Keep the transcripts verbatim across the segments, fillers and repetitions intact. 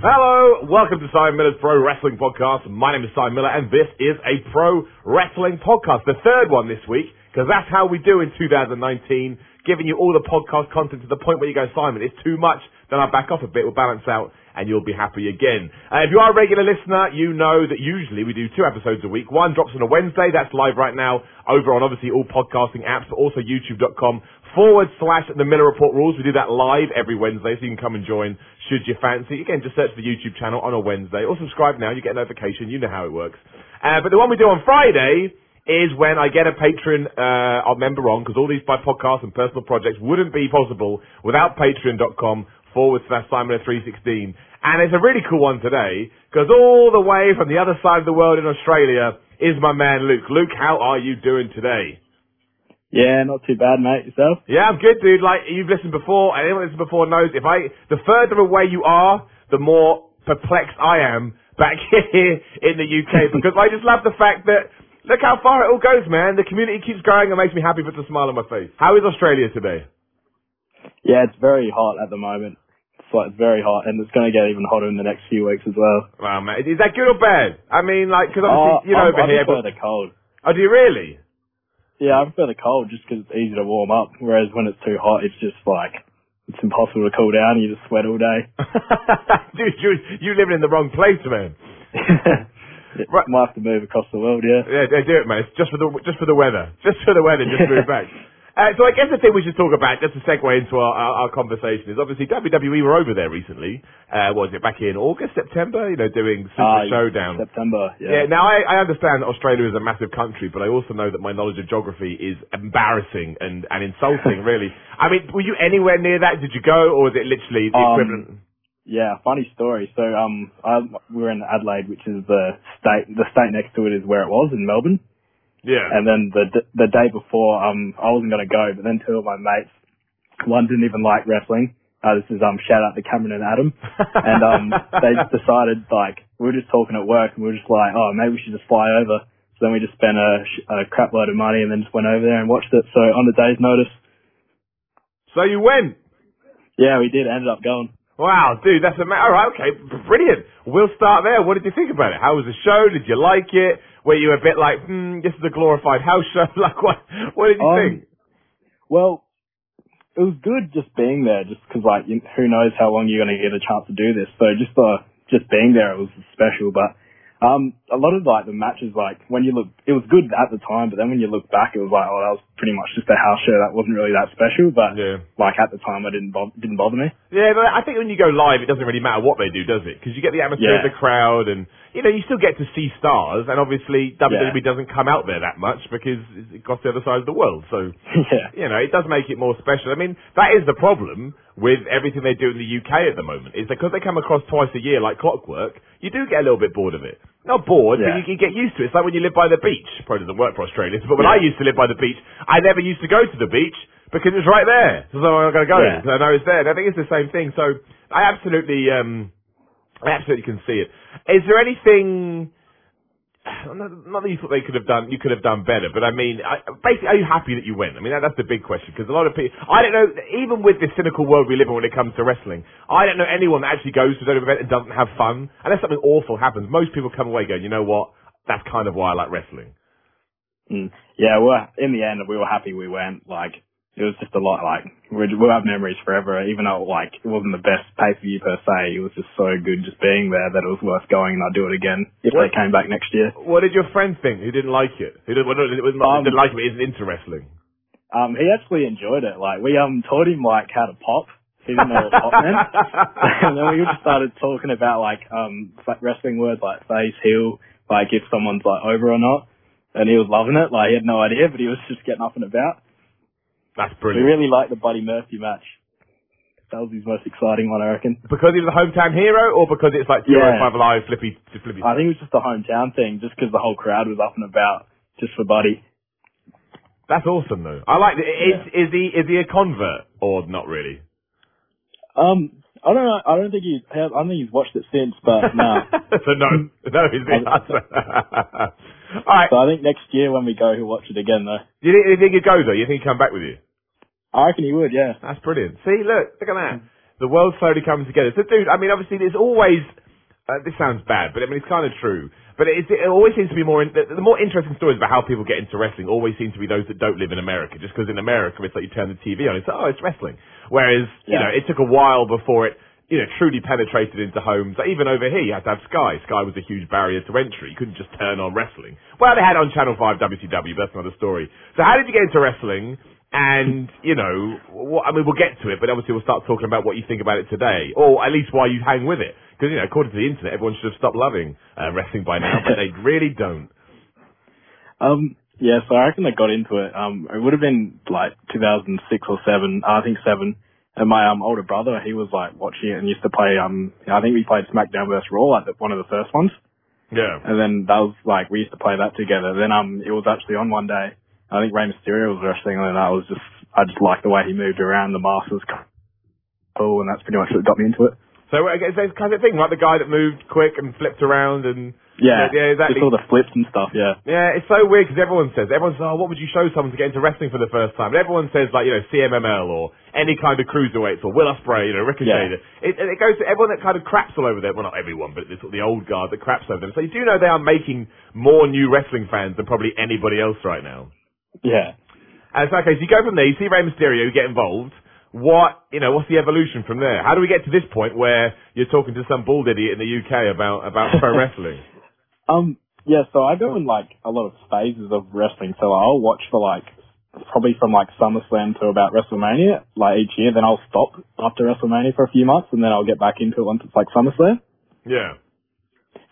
Hello, welcome to Simon Miller's Pro Wrestling Podcast. My name is Simon Miller, and this is a Pro Wrestling Podcast, the third one this week, because that's how we do in two thousand nineteen, giving you all the podcast content to the point where you go, Simon, it's too much, then I'll back off a bit, we'll balance out, and you'll be happy again. Uh, if you are a regular listener, you know that usually we do two episodes a week. One drops on a Wednesday, that's live right now, over on obviously all podcasting apps, but also youtube dot com forward slash the Miller Report Rules. We do that live every Wednesday, so you can come and join. Should you fancy, again, just search the YouTube channel on a Wednesday, or subscribe now, you get a notification, you know how it works. Uh, but the one we do on Friday is when I get a Patreon uh, member on, because all these by podcasts and personal projects wouldn't be possible without patreon dot com forward slash Simon three sixteen. And it's a really cool one today, because all the way from the other side of the world in Australia is my man Luke. Luke, how are you doing today? Yeah, not too bad, mate. Yourself? Yeah, I'm good, dude. Like, you've listened before, and anyone that's listened before knows, if I, the further away you are, the more perplexed I am back here in the U K, because I just love the fact that, look how far it all goes, man. The community keeps growing and makes me happy with a smile on my face. How is Australia today? Yeah, it's very hot at the moment. It's like, it's very hot, and it's going to get even hotter in the next few weeks as well. Wow, mate. Is that good or bad? I mean, like, because obviously, uh, you know, I'm, over I'm here. I prefer but... the cold. Oh, do you really? Yeah, I prefer the cold just because it's easy to warm up, whereas when it's too hot, it's just like, it's impossible to cool down, you just sweat all day. Dude, you, you're living in the wrong place, man. Right. Might have to move across the world, yeah. Yeah, yeah, do it, mate. It's just for the, just for the weather. Just for the weather, just move back. Uh, so I guess the thing we should talk about, just to segue into our, our, our conversation, is obviously W W E were over there recently. Uh, what was it, back in August, September? You know, doing Super uh, Showdown. September, yeah. Yeah, now I, I understand Australia is a massive country, but I also know that my knowledge of geography is embarrassing and, and insulting, really. I mean, were you anywhere near that? Did you go, or was it literally the um, equivalent? Yeah, funny story. So um, I, we were in Adelaide, which is the state, the state next to it is where it was, in Melbourne. Yeah. And then the the day before, um, I wasn't going to go, but then two of my mates, one didn't even like wrestling. Uh, this is um, shout out to Cameron and Adam, and um, they just decided, like, we were just talking at work, and we were just like, oh, maybe we should just fly over. So then we just spent a, a crap load of money, and then just went over there and watched it. So on a day's notice. So you went? Yeah, we did. Ended up going. Wow, dude, that's amazing. All right, okay, brilliant. We'll start there. What did you think about it? How was the show? Did you like it? Were you a bit like, hmm, this is a glorified house show? Like, what What did you um, think? Well, it was good just being there, just because, like, you, who knows how long you're going to get a chance to do this. So just uh, just being there, it was special. But um, a lot of, like, the matches, like, when you look, it was good at the time, but then when you look back, it was like, oh, that was pretty much just a house show. That wasn't really that special. But, yeah. like, at the time, it didn't, bo- didn't bother me. Yeah, but I think when you go live, it doesn't really matter what they do, does it? Because you get the atmosphere yeah. of the crowd and... You know, you still get to see stars, and obviously W W E yeah. doesn't come out there that much because it got the other side of the world. So, yeah. you know, it does make it more special. I mean, that is the problem with everything they do in the U K at the moment, is because they come across twice a year like clockwork, you do get a little bit bored of it. Not bored, yeah. but you, you get used to it. It's like when you live by the beach. Probably doesn't work for Australians, but when yeah. I used to live by the beach, I never used to go to the beach because it's right there. So I'm not going to go, yeah. so I know it's there. And I think it's the same thing. So I absolutely... um I absolutely can see it. Is there anything? Not that you thought they could have done. You could have done better, but I mean, I, basically, are you happy that you went? I mean, that, that's the big question because a lot of people. I don't know. Even with this cynical world we live in when it comes to wrestling, I don't know anyone that actually goes to an event and doesn't have fun unless something awful happens. Most people come away going, you know what? That's kind of why I like wrestling. Mm. Yeah. Well, in the end, we were happy we went. Like. It was just a lot, like, we'll have memories forever, even though, like, it wasn't the best pay-per-view per se, it was just so good just being there that it was worth going, and I'd do it again if what, they came back next year. What did your friend think, who didn't like it? Who didn't, well, it was not, um, didn't like it, but isn't into wrestling? Um, he actually enjoyed it, like, we um taught him, like, how to pop, he didn't know what pop meant, and then we just started talking about, like, um wrestling words like face, heel, like, if someone's, like, over or not, and he was loving it, like, he had no idea, but he was just getting up and about. That's brilliant. We really liked the Buddy Murphy match. That was his most exciting one, I reckon. Because he was a hometown hero, or because it's like two oh five Live, flippy, flippy? I think it was just the hometown thing, just because the whole crowd was up and about, just for Buddy. That's awesome, though. I like it. Is, yeah. is he is he a convert or not really? Um, I don't know. I don't think he. I don't think he's watched it since. But no. So no, no, he's the answer. All right. So I think next year when we go, he'll watch it again, though. Do you think, you think he goes though? You think he'll come back with you? I reckon he would. Yeah. That's brilliant. See, look, look at that. The world's slowly coming together. So, dude, I mean, obviously, there's always. Uh, this sounds bad, but I mean, it's kind of true. But it, it always seems to be more... In, the, the more interesting stories about how people get into wrestling always seem to be those that don't live in America. Just because in America, it's like you turn the T V on, it's like, oh, it's wrestling. Whereas, yeah. you know, it took a while before it, you know, truly penetrated into homes. Like, even over here, you had to have Sky. Sky was a huge barrier to entry. You couldn't just turn on wrestling. Well, they had on Channel five W C W, but that's another story. So how did you get into wrestling? And, you know, what, I mean, we'll get to it, but obviously we'll start talking about what you think about it today. Or at least why you hang with it. Because, you know, according to the internet, everyone should have stopped loving uh, wrestling by now, but they really don't. Um, yeah, so I reckon I got into it. Um, it would have been, like, two thousand six or seven, I think seven. And my um, older brother, he was, like, watching it and used to play, um, I think we played SmackDown versus Raw, like, the, one of the first ones. Yeah. And then that was, like, we used to play that together. Then um, it was actually on one day. I think Rey Mysterio was wrestling, and I was just, I just liked the way he moved around. The mask was cool, and that's pretty much what got me into it. So it's that kind of thing, like the guy that moved quick and flipped around and... Yeah, you know, yeah, exactly. It's all the flips and stuff, yeah. Yeah, it's so weird because everyone says, everyone's, oh, what would you show someone to get into wrestling for the first time? And everyone says, like, you know, C M M L or any kind of cruiserweights or Will Ospreay, you know, Ricochet. Yeah. It, it goes to everyone that kind of craps all over them. Well, not everyone, but it's the old guard that craps over them. So you do know they are making more new wrestling fans than probably anybody else right now. Yeah. And so, okay, so you go from there, you see Rey Mysterio, you get involved. What, you know, what's the evolution from there? How do we get to this point where you're talking to some bald idiot in the U K about, about pro wrestling? Um, yeah, so I go in, like, a lot of phases of wrestling. So I'll watch for, like, probably from, like, SummerSlam to about WrestleMania, like, each year. Then I'll stop after WrestleMania for a few months, and then I'll get back into it once it's, like, SummerSlam. Yeah.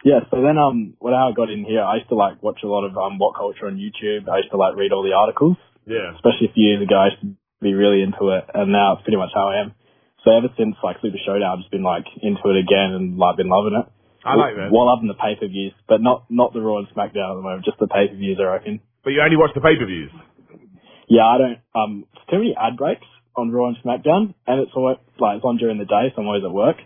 Yeah, so then, um, when I got in here, I used to, like, watch a lot of, um, What Culture on YouTube. I used to, like, read all the articles. Yeah. Especially a few years ago, I used to be really into it, and now it's pretty much how I am. So ever since, like, Super Showdown, I've just been, like, into it again and, like, been loving it. I like that. Well, loving the pay-per-views, but not not the Raw and SmackDown at the moment, just the pay-per-views, I reckon. But you only watch the pay-per-views? Yeah, I don't, um, too many ad breaks on Raw and SmackDown, and it's always, like, it's on during the day, so I'm always at work.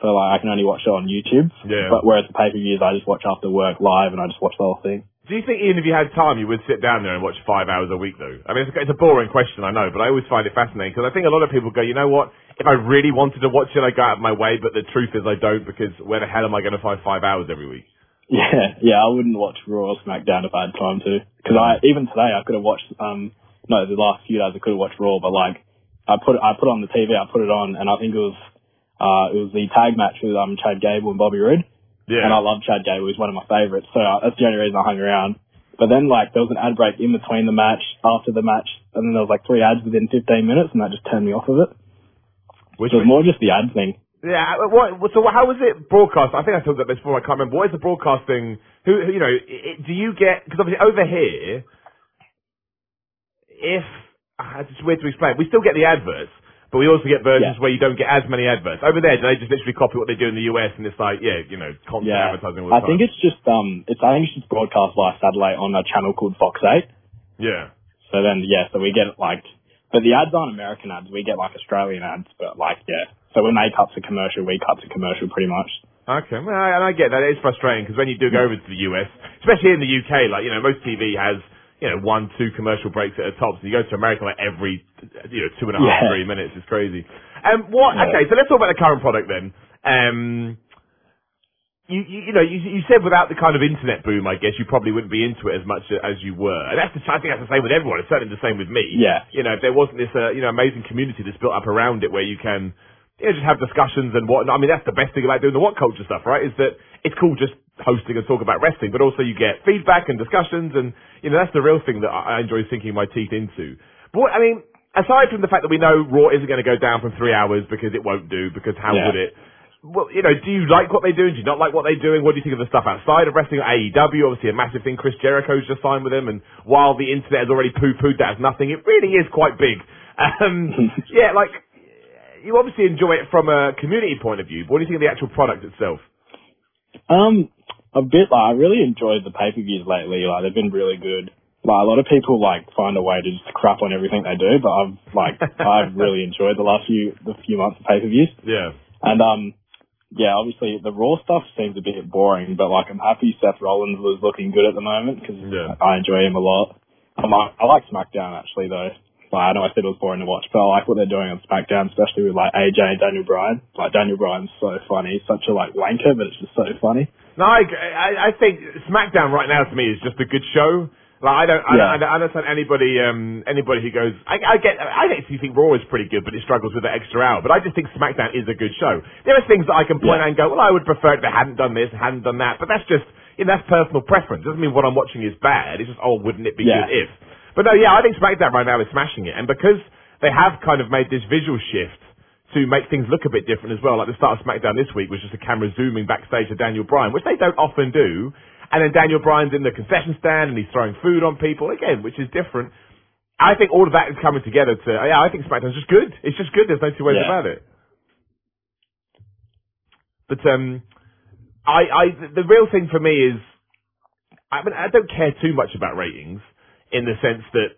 So, like, I can only watch it on YouTube. Yeah. But whereas the pay-per-views, I just watch after work live, and I just watch the whole thing. Do you think, even if you had time, you would sit down there and watch five hours a week, though? I mean, it's, it's a boring question, I know, but I always find it fascinating, because I think a lot of people go, you know what, if I really wanted to watch it, I'd go out of my way, but the truth is I don't, because where the hell am I going to find five hours every week? Yeah, yeah, I wouldn't watch Raw or SmackDown if I had time to, because I, even today, I could have watched, um, no, the last few days I could have watched Raw, but, like, I put I put on the T V, I put it on, and I think it was, uh, it was the tag match with, um, Chad Gable and Bobby Roode. Yeah. And I love Chad Gable. He's one of my favourites. So that's the only reason I hung around. But then, like, there was an ad break in between the match, after the match, and then there was, like, three ads within fifteen minutes, and that just turned me off of it. Which so was more just the ad thing. Yeah. What, so how was it broadcast? I think I talked about this before. I can't remember. What is the broadcasting? Who, who you know, it, do you get... Because obviously over here, if... Uh, it's weird to explain. We still get the adverts. But we also get versions yeah. where you don't get as many adverts. Over there, they just literally copy what they do in the U S, and it's like, yeah, you know, constant yeah. advertising all the I time. I think it's just, um, it's, I think it's just broadcast live satellite on a channel called Fox eight. Yeah. So then, yeah, so we get, like, but the ads aren't American ads. We get, like, Australian ads, but, like, yeah. So when they cut to commercial, we cut to commercial pretty much. Okay. Well, and I get that. It is frustrating, because when you do go over to the U S, especially in the U K, like, you know, most T V has... you know, one, two commercial breaks at a top. So you go to America like every, you know, two and a half, yeah. three minutes. It's crazy. Um, what? Yeah. Okay, so let's talk about the current product then. Um, you, you, you know, you, you said without the kind of internet boom, I guess you probably wouldn't be into it as much as you were. And that's the, I think that's the same with everyone. It's certainly the same with me. Yeah. You know, if there wasn't this, uh, you know, amazing community that's built up around it where you can, you know, just have discussions and whatnot. I mean, that's the best thing about doing the What Culture stuff, right? Is that it's cool just hosting and talk about wrestling, but also you get feedback and discussions, and you know that's the real thing that I enjoy sinking my teeth into. But I mean, aside from the fact that we know Raw isn't going to go down from three hours because it won't do, because how yeah. would it? Well, you know, do you like what they're doing? Do you not like what they're doing? What do you think of the stuff outside of wrestling? A E W, obviously a massive thing. Chris Jericho's just signed with them, and while the internet has already poo-pooed that as nothing, it really is quite big. Um, yeah, like you obviously enjoy it from a community point of view. But what do you think of the actual product itself? Um. A bit, like, I really enjoyed the pay-per-views lately, like, they've been really good. Like, a lot of people like find a way to just crap on everything they do, but I've like I've really enjoyed the last few the few months of pay-per-views. Yeah, and um, yeah, obviously the Raw stuff seems a bit boring, but like I'm happy Seth Rollins was looking good at the moment because yeah. I enjoy him a lot. I'm, I like SmackDown actually though. Like, I know I said it was boring to watch, but I like what they're doing on SmackDown, especially with like A J and Daniel Bryan. Like Daniel Bryan's so funny, he's such a like wanker, but it's just so funny. No, I, I, I think SmackDown right now to me is just a good show. Like I don't, I, yeah. don't, I don't understand anybody, um, anybody who goes. I, I get, I actually think Raw is pretty good, but it struggles with the extra hour. But I just think SmackDown is a good show. There are things that I can point yeah. out and go, well, I would prefer if they hadn't done this, hadn't done that. But that's just, you know, that's personal preference. Doesn't mean what I'm watching is bad. It's just, oh, wouldn't it be yeah. good if? But no, yeah, I think SmackDown right now is smashing it, and because they have kind of made this visual shift to make things look a bit different as well. Like the start of SmackDown this week was just a camera zooming backstage to Daniel Bryan, which they don't often do. And then Daniel Bryan's in the concession stand and he's throwing food on people, again, which is different. I think all of that is coming together to, yeah, I think SmackDown's just good. It's just good. There's no two ways yeah. about it. But um, I, I, the real thing for me is, I mean, I don't care too much about ratings in the sense that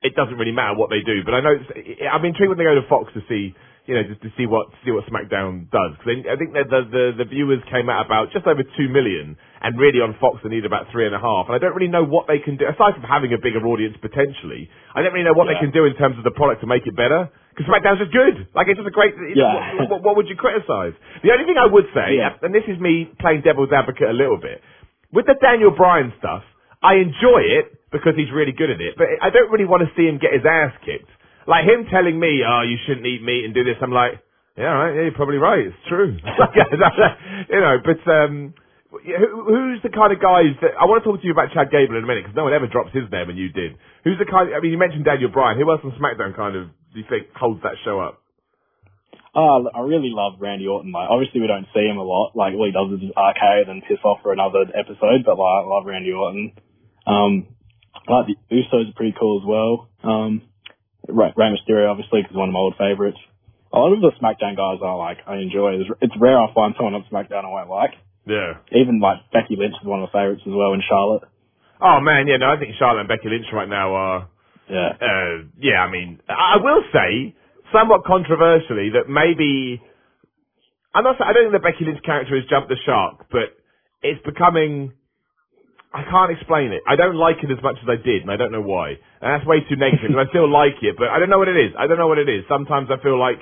it doesn't really matter what they do. But I know, it's, I'm intrigued when they go to Fox to see, you know, just to see what to see what SmackDown does. Because I think that the, the the viewers came out about just over two million, and really on Fox they need about three and a half. And I don't really know what they can do aside from having a bigger audience potentially. I don't really know what yeah. they can do in terms of the product to make it better. Because SmackDown's just good. Like it's just a great. It's, yeah. what, what, what would you criticise? The only thing I would say, yeah. and this is me playing devil's advocate a little bit, with the Daniel Bryan stuff, I enjoy it because he's really good at it. But I don't really want to see him get his ass kicked. Like, him telling me, oh, you shouldn't eat meat and do this, I'm like, yeah, right, yeah, you're probably right, it's true. You know, but um, who, who's the kind of guys that... I want to talk to you about Chad Gable in a minute, because no one ever drops his name, and you did. Who's the kind... I mean, you mentioned Daniel Bryan. Who else on SmackDown kind of, do you think, holds that show up? Uh, I really love Randy Orton. Like, obviously, we don't see him a lot. Like, all he does is arcade and piss off for another episode, but like, I love Randy Orton. Um, like, the Usos are pretty cool as well. Um... Rey Mysterio, obviously, because one of my old favourites. A lot of the SmackDown guys I like, I enjoy. It's rare I find someone on SmackDown I won't like. Yeah. Even, like, Becky Lynch is one of my favourites as well, and Charlotte. Oh, man, yeah, no, I think Charlotte and Becky Lynch right now are... Yeah. Uh, yeah, I mean, I will say, somewhat controversially, that maybe... I'm not saying, I don't think the Becky Lynch character has jumped the shark, but it's becoming... I can't explain it. I don't like it as much as I did, and I don't know why. And that's way too negative, and I still like it, but I don't know what it is. I don't know what it is. Sometimes I feel like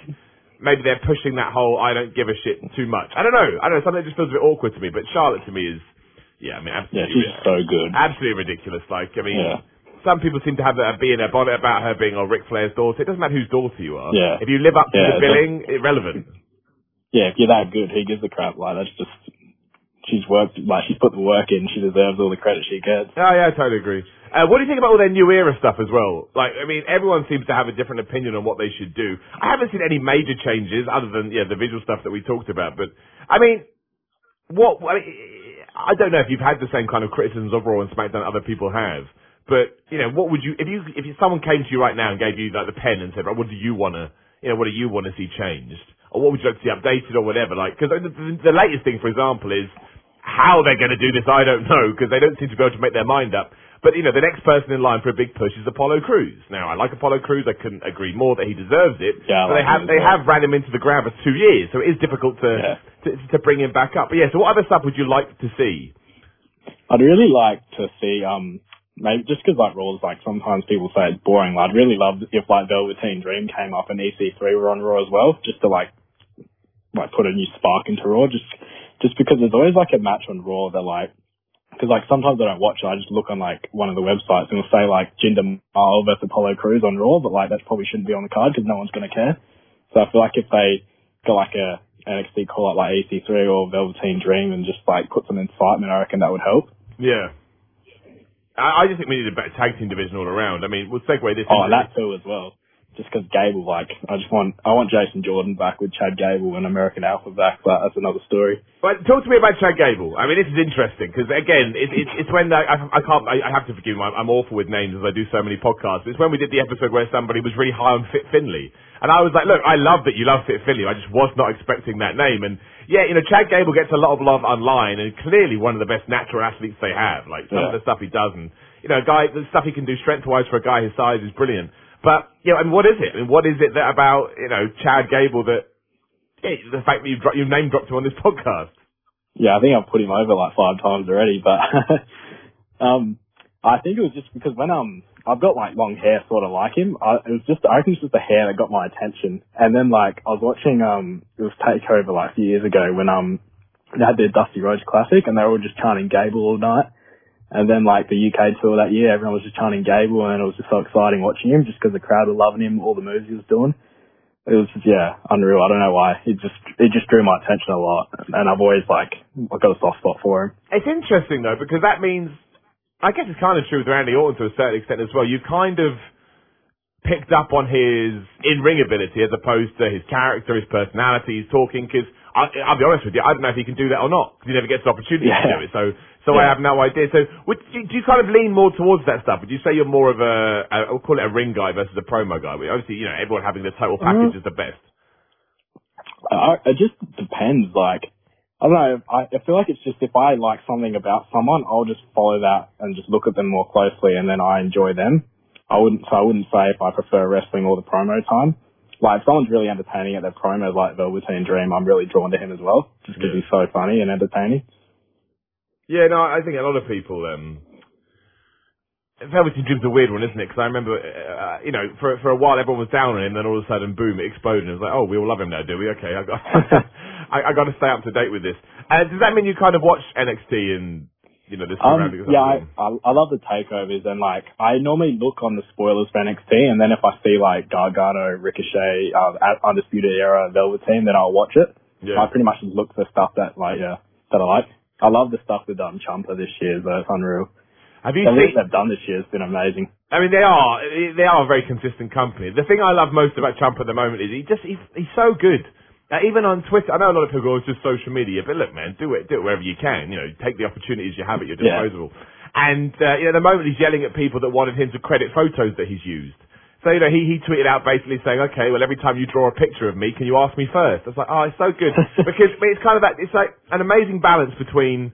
maybe they're pushing that whole I don't give a shit too much. I don't know. I don't know. Something just feels a bit awkward to me, but Charlotte to me is, yeah, I mean, absolutely. Yeah, she's so good. Absolutely ridiculous. Like, I mean, yeah. some people seem to have that bee in their bonnet about her being, oh, Ric Flair's daughter. It doesn't matter whose daughter you are. Yeah. If you live up to yeah, the billing, that's... irrelevant. Yeah, if you're that good, who gives a crap? Like, that's just... She's worked, like, she's put the work in. She deserves all the credit she gets. Oh, yeah, I totally agree. Uh, what do you think about all their new era stuff as well? Like, I mean, everyone seems to have a different opinion on what they should do. I haven't seen any major changes other than, yeah, the visual stuff that we talked about. But, I mean, what, I mean, I don't know if you've had the same kind of criticisms of Raw and SmackDown other people have. But, you know, what would you, if you, if someone came to you right now and gave you, like, the pen and said, what do you want to, you know, what do you want to see changed? Or what would you like to see updated or whatever? Like, because the, the, the latest thing, for example, is, how they're going to do this, I don't know, because they don't seem to be able to make their mind up. But, you know, the next person in line for a big push is Apollo Crews. Now, I like Apollo Crews. I couldn't agree more that he deserves it. Yeah, but like they have they well. have ran him into the ground for two years, so it is difficult to, yeah. to to bring him back up. But, yeah, so what other stuff would you like to see? I'd really like to see, um, maybe just because, like, Raw's, like, sometimes people say it's boring. Like, I'd really love if, like, Velveteen Dream came up and E C three were on Raw as well, just to, like, like put a new spark into Raw, just... Just because there's always, like, a match on Raw that, like... Because, like, sometimes I don't watch it. I just look on, like, one of the websites and it'll say, like, Jinder Mahal versus Apollo Crews on Raw. But, like, that probably shouldn't be on the card because no one's going to care. So I feel like if they got, like, a N X T call-up like E C three or Velveteen Dream and just, like, put some incitement, I reckon that would help. Yeah. I, I just think we need a better tag team division all around. I mean, we'll segue this... Oh, into that too as well. just because Gable, like, I just want, I want Jason Jordan back with Chad Gable and American Alpha back, but that's another story. But talk to me about Chad Gable. I mean, this is interesting, because, again, it, it, it's when, I, I can't, I, I have to forgive him, I'm, I'm awful with names as I do so many podcasts. It's when we did the episode where somebody was really high on Fit Finlay. And I was like, look, I love that you love Fit Finlay. I just was not expecting that name. And, yeah, you know, Chad Gable gets a lot of love online, and clearly one of the best natural athletes they have. Like, some yeah. of the stuff he does, and, you know, guy, the stuff he can do strength-wise for a guy his size is brilliant. But, you know, and what is it? I mean, what is it that about, you know, Chad Gable that, yeah, the fact that you've, dro- you've name-dropped him on this podcast? Yeah, I think I've put him over like five times already, but um, I think it was just because when um, I've got, like, long hair sort of like him, I, it was just, I think it was just the hair that got my attention. And then, like, I was watching, um, it was Takeover, like, a few years ago when um, they had their Dusty Rhodes Classic, and they were all just chanting Gable all night. And then, like, the U K tour that year, everyone was just chanting Gable, and it was just so exciting watching him just because the crowd were loving him, all the moves he was doing. It was just, yeah, unreal. I don't know why. It just it just drew my attention a lot, and I've always, like, I've got a soft spot for him. It's interesting, though, because that means, I guess it's kind of true with Randy Orton to a certain extent as well. You kind of picked up on his in-ring ability as opposed to his character, his personality, his talking, because I'll be honest with you, I don't know if he can do that or not, because he never gets an opportunity yeah. to do it, so... So yeah. I have no idea. So would you, do you kind of lean more towards that stuff? Would you say you're more of a, a I'll call it a ring guy versus a promo guy? Obviously, you know, everyone having the total package mm-hmm. is the best. Uh, it just depends. Like, I don't know. I, I feel like it's just if I like something about someone, I'll just follow that and just look at them more closely, and then I enjoy them. I wouldn't. So I wouldn't say if I prefer wrestling or the promo time. Like, if someone's really entertaining at their promo, like Velveteen Dream, I'm really drawn to him as well, just because yeah. he's so funny and entertaining. Yeah, no, I think a lot of people, um, Velveteen Dream's a weird one, isn't it? Because I remember, uh, you know, for for a while everyone was down on him, and then all of a sudden, boom, it exploded. It was like, oh, we all love him now, do we? Okay, I got, I, I got to stay up to date with this. Uh, does that mean you kind of watch N X T and, you know, this um, around? Yeah, I, I, I love the takeovers, and, like, I normally look on the spoilers for N X T, and then if I see, like, Gargano, Ricochet, uh, Undisputed Era, Velveteen, then I'll watch it. Yeah. I pretty much just look for stuff that, like, yeah, that I like. I love the stuff they've done Ciampa this year, though. It's unreal. Have you the seen... they've done this year has been amazing. I mean, they are they are a very consistent company. The thing I love most about Ciampa at the moment is he just he's, he's so good. Uh, even on Twitter, I know a lot of people go, oh, it's just social media, but look, man, do it do it wherever you can. You know, take the opportunities you have at your disposal. Yeah. And uh, you know, the moment he's yelling at people that wanted him to credit photos that he's used. So, you know, he, he tweeted out basically saying, okay, well, every time you draw a picture of me, can you ask me first? I was like, oh, it's so good. Because I mean, it's kind of that, it's like an amazing balance between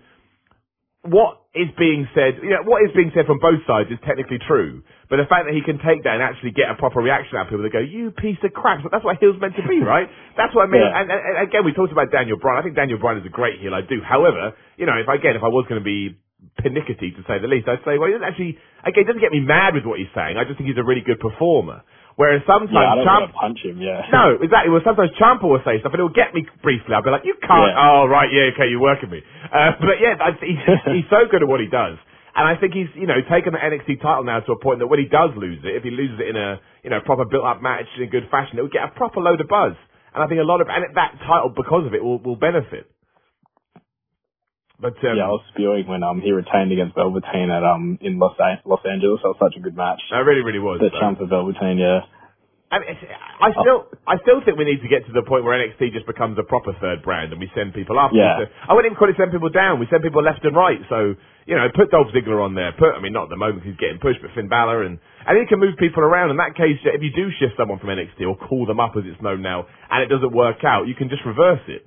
what is being said, you know, what is being said from both sides is technically true. But the fact that he can take that and actually get a proper reaction out of people that go, you piece of crap. That's what heel's meant to be, right? That's what I mean. Yeah. And, and, and again, we talked about Daniel Bryan. I think Daniel Bryan is a great heel. I do. However, you know, if again, if I was going to be pernickety, to say the least, I'd say, well, he doesn't actually, okay, it doesn't get me mad with what he's saying. I just think he's a really good performer. Whereas sometimes yeah, I don't Ciampa, punch him, yeah. No, exactly. Well, sometimes Ciampa will say stuff and it'll get me briefly. I'll be like, you can't, yeah. oh, right, yeah, okay, you're working me. Uh, but yeah, I, he's, he's so good at what he does. And I think he's, you know, taken the N X T title now to a point that when he does lose it, if he loses it in a, you know, proper built-up match in a good fashion, it will get a proper load of buzz. And I think a lot of, and that title, because of it, will, will benefit. But, um, yeah, I was spewing when um he retained against Velveteen at um in Los A- Los Angeles. That was such a good match. It really, really was. The chance of Velveteen, yeah. I, mean, I still, I still think we need to get to the point where N X T just becomes a proper third brand, and we send people up. Yeah. So I wouldn't even call it send people down. We send people left and right. So you know, put Dolph Ziggler on there. Put, I mean, not at the moment 'cause he's getting pushed, but Finn Balor, and and he can move people around. In that case, if you do shift someone from N X T or call them up as it's known now, and it doesn't work out, you can just reverse it.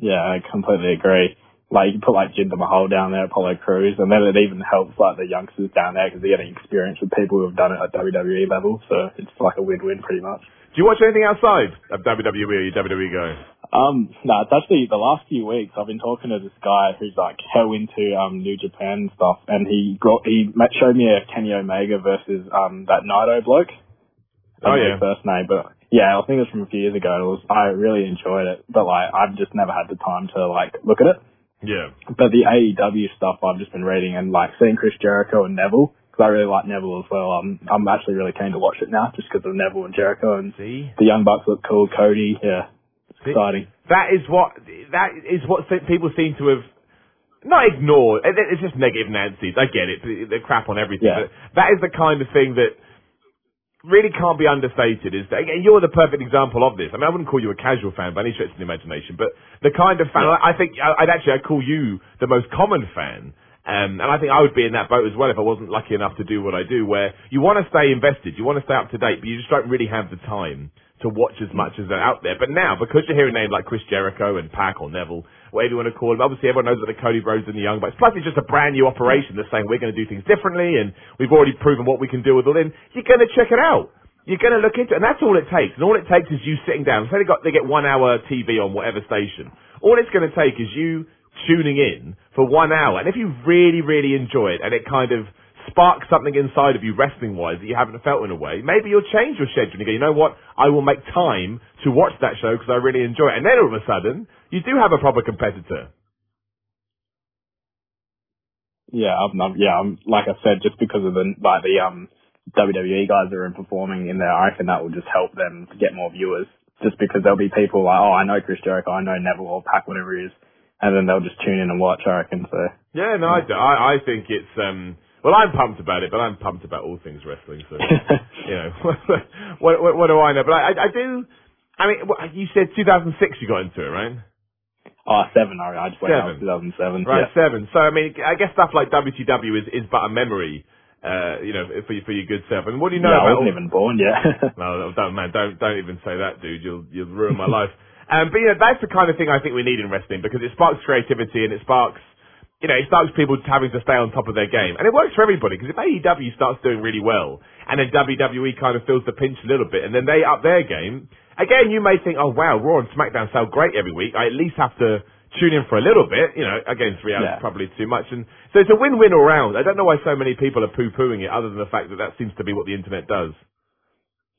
Yeah, I completely agree. Like, you put, like, Jinder Mahal down there, Apollo Crews, and then it even helps, like, the youngsters down there because they're getting experience with people who have done it at W W E level, so it's, like, a win-win pretty much. Do you watch anything outside of W W E or your W W E guy? Um, no, it's actually the last few weeks I've been talking to this guy who's, like, hell into um, New Japan and stuff, and he got, he showed me a Kenny Omega versus um, that Naito bloke. I don't oh, know yeah. his first name, but... Yeah, I think it was from a few years ago. It was, I really enjoyed it, but like I've just never had the time to like look at it. Yeah. But the A E W stuff I've just been reading and like seeing Chris Jericho and Neville, because I really like Neville as well. I'm I'm actually really keen to watch it now just because of Neville and Jericho and See? the Young Bucks look cool. Cody, yeah, it's See? exciting. That is what that is what people seem to have. Not ignored. It's just negative Nancy's. I get it. The crap on everything. Yeah. But that is the kind of thing that. really can't be understated is that, and you're the perfect example of this. I mean, I wouldn't call you a casual fan by any stretch of the imagination, but the kind of fan, yeah. I think, I'd actually I'd call you the most common fan. Um, and I think I would be in that boat as well if I wasn't lucky enough to do what I do, where you want to stay invested, you want to stay up to date, but you just don't really have the time to watch as much as they're out there. But now, because you're hearing names like Chris Jericho and Pac or Neville, whatever you want to call them, obviously everyone knows about the Cody Rhodes and the Young Bucks. Plus, it's just a brand new operation that's saying we're going to do things differently, and we've already proven what we can do with it. And you're going to check it out. You're going to look into it, and that's all it takes. And all it takes is you sitting down. Say they got they get one hour T V on whatever station. All it's going to take is you tuning in for one hour, and if you really, really enjoy it, and it kind of sparks something inside of you wrestling-wise that you haven't felt in a way, maybe you'll change your schedule and you go, you know what, I will make time to watch that show because I really enjoy it. And then all of a sudden, you do have a proper competitor. Yeah, I'm, I'm, yeah, I'm, like I said, just because of the, like the um, W W E guys that are performing in there, I reckon that will just help them to get more viewers, just because there'll be people like, oh, I know Chris Jericho, I know Neville or Pac, whatever it is. And then they'll just tune in and watch, I reckon. So yeah, no, I, I, I think it's um. Well, I'm pumped about it, but I'm pumped about all things wrestling. So you know, what, what what do I know? But I I do. I mean, you said two thousand six you got into it, right? Oh, seven. I, I just went out two thousand seven. Right, yeah. seven. So I mean, I guess stuff like W C W is is but a memory. Uh, you know, for for your good self. And what do you know yeah, about? I wasn't all... even born yet. No, don't man, don't don't even say that, dude. You'll you'll ruin my life. Um, but, you know, that's the kind of thing I think we need in wrestling, because it sparks creativity and it sparks, you know, it sparks people having to stay on top of their game. And it works for everybody, because if A E W starts doing really well and then W W E kind of feels the pinch a little bit and then they up their game, again, you may think, oh, wow, Raw and SmackDown sound great every week. I at least have to tune in for a little bit. You know, again, three hours yeah. is probably too much. And so it's a win-win all round. I don't know why so many people are poo-pooing it, other than the fact that that seems to be what the internet does.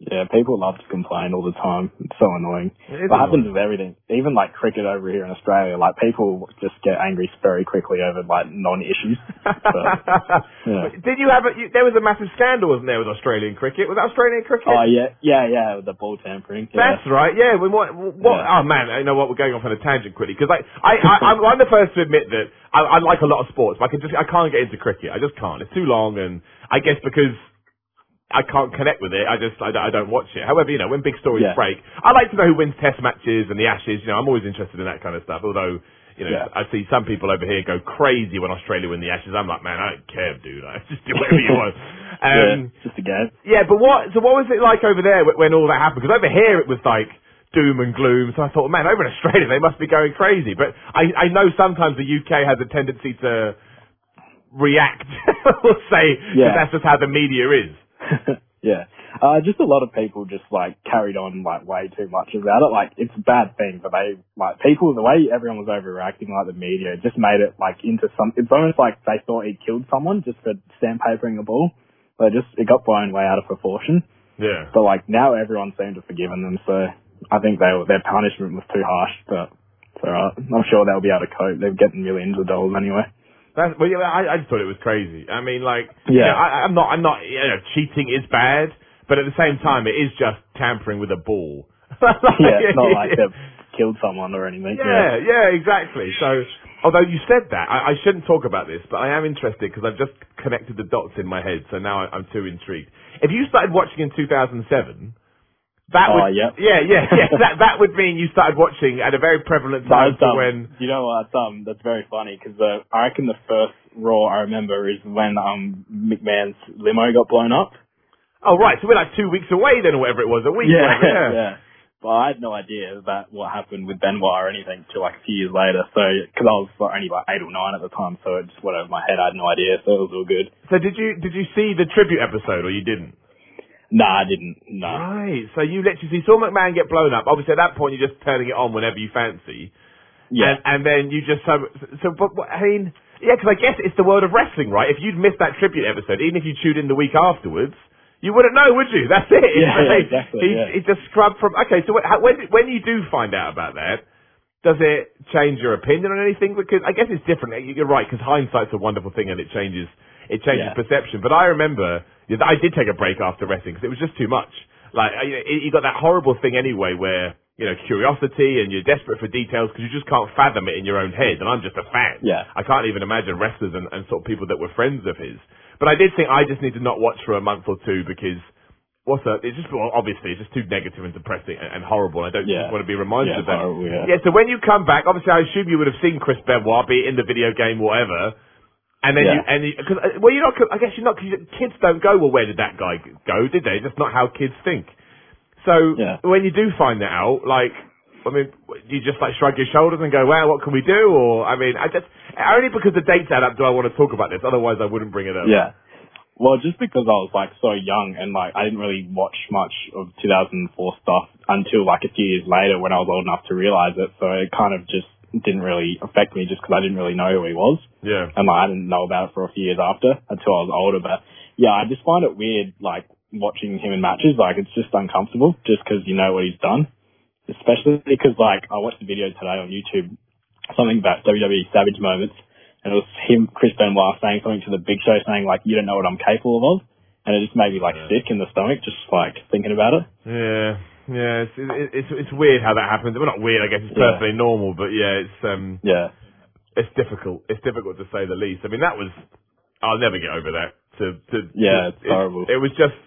Yeah, people love to complain all the time. It's so annoying. It but happens with everything. Even, like, cricket over here in Australia, like, people just get angry very quickly over, like, non-issues. But, yeah. Did you have a... You, there was a massive scandal, wasn't there, with Australian cricket? Was that Australian cricket? Oh, yeah. Yeah, yeah, with the ball tampering. Yeah. That's right, yeah. We, what, what, yeah. Oh, man, you know what? We're going off on a tangent quickly. Because, like, I, I, I'm, I'm the first to admit that I, I like a lot of sports, but I, can just, I can't get into cricket. I just can't. It's too long, and I guess because... I can't connect with it. I just, I, I don't watch it. However, you know, when big stories yeah. break, I like to know who wins test matches and the Ashes. You know, I'm always interested in that kind of stuff. Although, you know, yeah. I see some people over here go crazy when Australia win the Ashes. I'm like, man, I don't care, dude. I just do whatever you want. Um, yeah, just a game. Yeah, but what, so what was it like over there when all that happened? Because over here it was like doom and gloom. So I thought, man, over in Australia they must be going crazy. But I, I know sometimes the U K has a tendency to react or say, yeah. that's just how the media is. yeah, uh, just a lot of people just like carried on like way too much about it. Like it's a bad thing, but they like people the way everyone was overreacting, like the media, just made it like into some. It's almost like they thought he killed someone just for sandpapering a ball. So just it got blown way out of proportion. Yeah. But like now everyone seemed to have forgiven them, so I think they were, their punishment was too harsh. But it's alright. I'm sure they'll be able to cope. They're getting really into the dolls anyway. That's, well, yeah, I, I just thought it was crazy. I mean, like, yeah. you know, I, I'm not, I'm not, you know, cheating is bad, but at the same time, it is just tampering with a ball. like, yeah, it's not like they've killed someone or anything. Yeah, yeah, yeah, exactly. So, although you said that, I, I shouldn't talk about this, but I am interested because I've just connected the dots in my head, so now I, I'm too intrigued. If you started watching in two thousand seven, that oh, would, yep. yeah, yeah, yeah. that that would mean you started watching at a very prevalent time to um, when. You know what? That's, um, that's very funny because uh, I reckon the first Raw I remember is when um McMahon's limo got blown up. Oh right, so we're like two weeks away then, or whatever it was, a week. Yeah, whatever, yeah. yeah. But I had no idea about what happened with Benoit or anything till like a few years later. So because I was like, only like eight or nine at the time, so it just went over my head. I had no idea, so it was all good. So did you did you see the tribute episode, or you didn't? No, nah, I didn't, no. Nah. Right, so you literally saw McMahon get blown up. Obviously, at that point, you're just turning it on whenever you fancy. Yeah. And, and then you just... So, so but, but I mean, yeah, because I guess it's the world of wrestling, right? If you'd missed that tribute episode, even if you tuned in the week afterwards, you wouldn't know, would you? That's it. Yeah, right? yeah exactly, he, yeah. he just scrubbed from... Okay, so when, when you do find out about that, does it change your opinion on anything? Because I guess it's different. You're right, because hindsight's a wonderful thing, and it changes... It changes yeah. perception. But I remember, I did take a break after wrestling because it was just too much. Like, you know, you got that horrible thing anyway where, you know, curiosity and you're desperate for details because you just can't fathom it in your own head. And I'm just a fan. Yeah. I can't even imagine wrestlers and, and sort of people that were friends of his. But I did think I just need to not watch for a month or two because What's that? It's just, well, obviously, it's just too negative and depressing and, and horrible. I don't yeah. want to be reminded yeah, of that. Horrible, yeah. yeah, so when you come back, obviously, I assume you would have seen Chris Benoit be in the video game, whatever. And then yeah. you, and you, cause, well, you're not, I guess you're not, because kids don't go, well, where did that guy go, did they? That's not how kids think. So yeah. when you do find that out, like, I mean, you just like shrug your shoulders and go, well, what can we do? Or, I mean, I just, only because the dates add up do I want to talk about this, otherwise I wouldn't bring it up. Yeah. Well, just because I was, like, so young and, like, I didn't really watch much of two thousand four stuff until, like, a few years later when I was old enough to realise it. So it kind of just didn't really affect me just because I didn't really know who he was. Yeah. And, like, I didn't know about it for a few years after until I was older. But, yeah, I just find it weird, like, watching him in matches. Like, it's just uncomfortable just because you know what he's done. Especially because, like, I watched a video today on YouTube, something about W W E Savage Moments. And it was him, Chris Benoit, saying something to the Big Show, saying, like, you don't know what I'm capable of. And it just made me, like, yeah. sick in the stomach, just, like, thinking about it. Yeah. Yeah, it's it's it's weird how that happens. Well, not weird, I guess. It's yeah. perfectly normal, but, yeah, it's um, yeah, it's difficult. It's difficult to say the least. I mean, that was... I'll never get over that. To, to, yeah, it's it, horrible. It was just...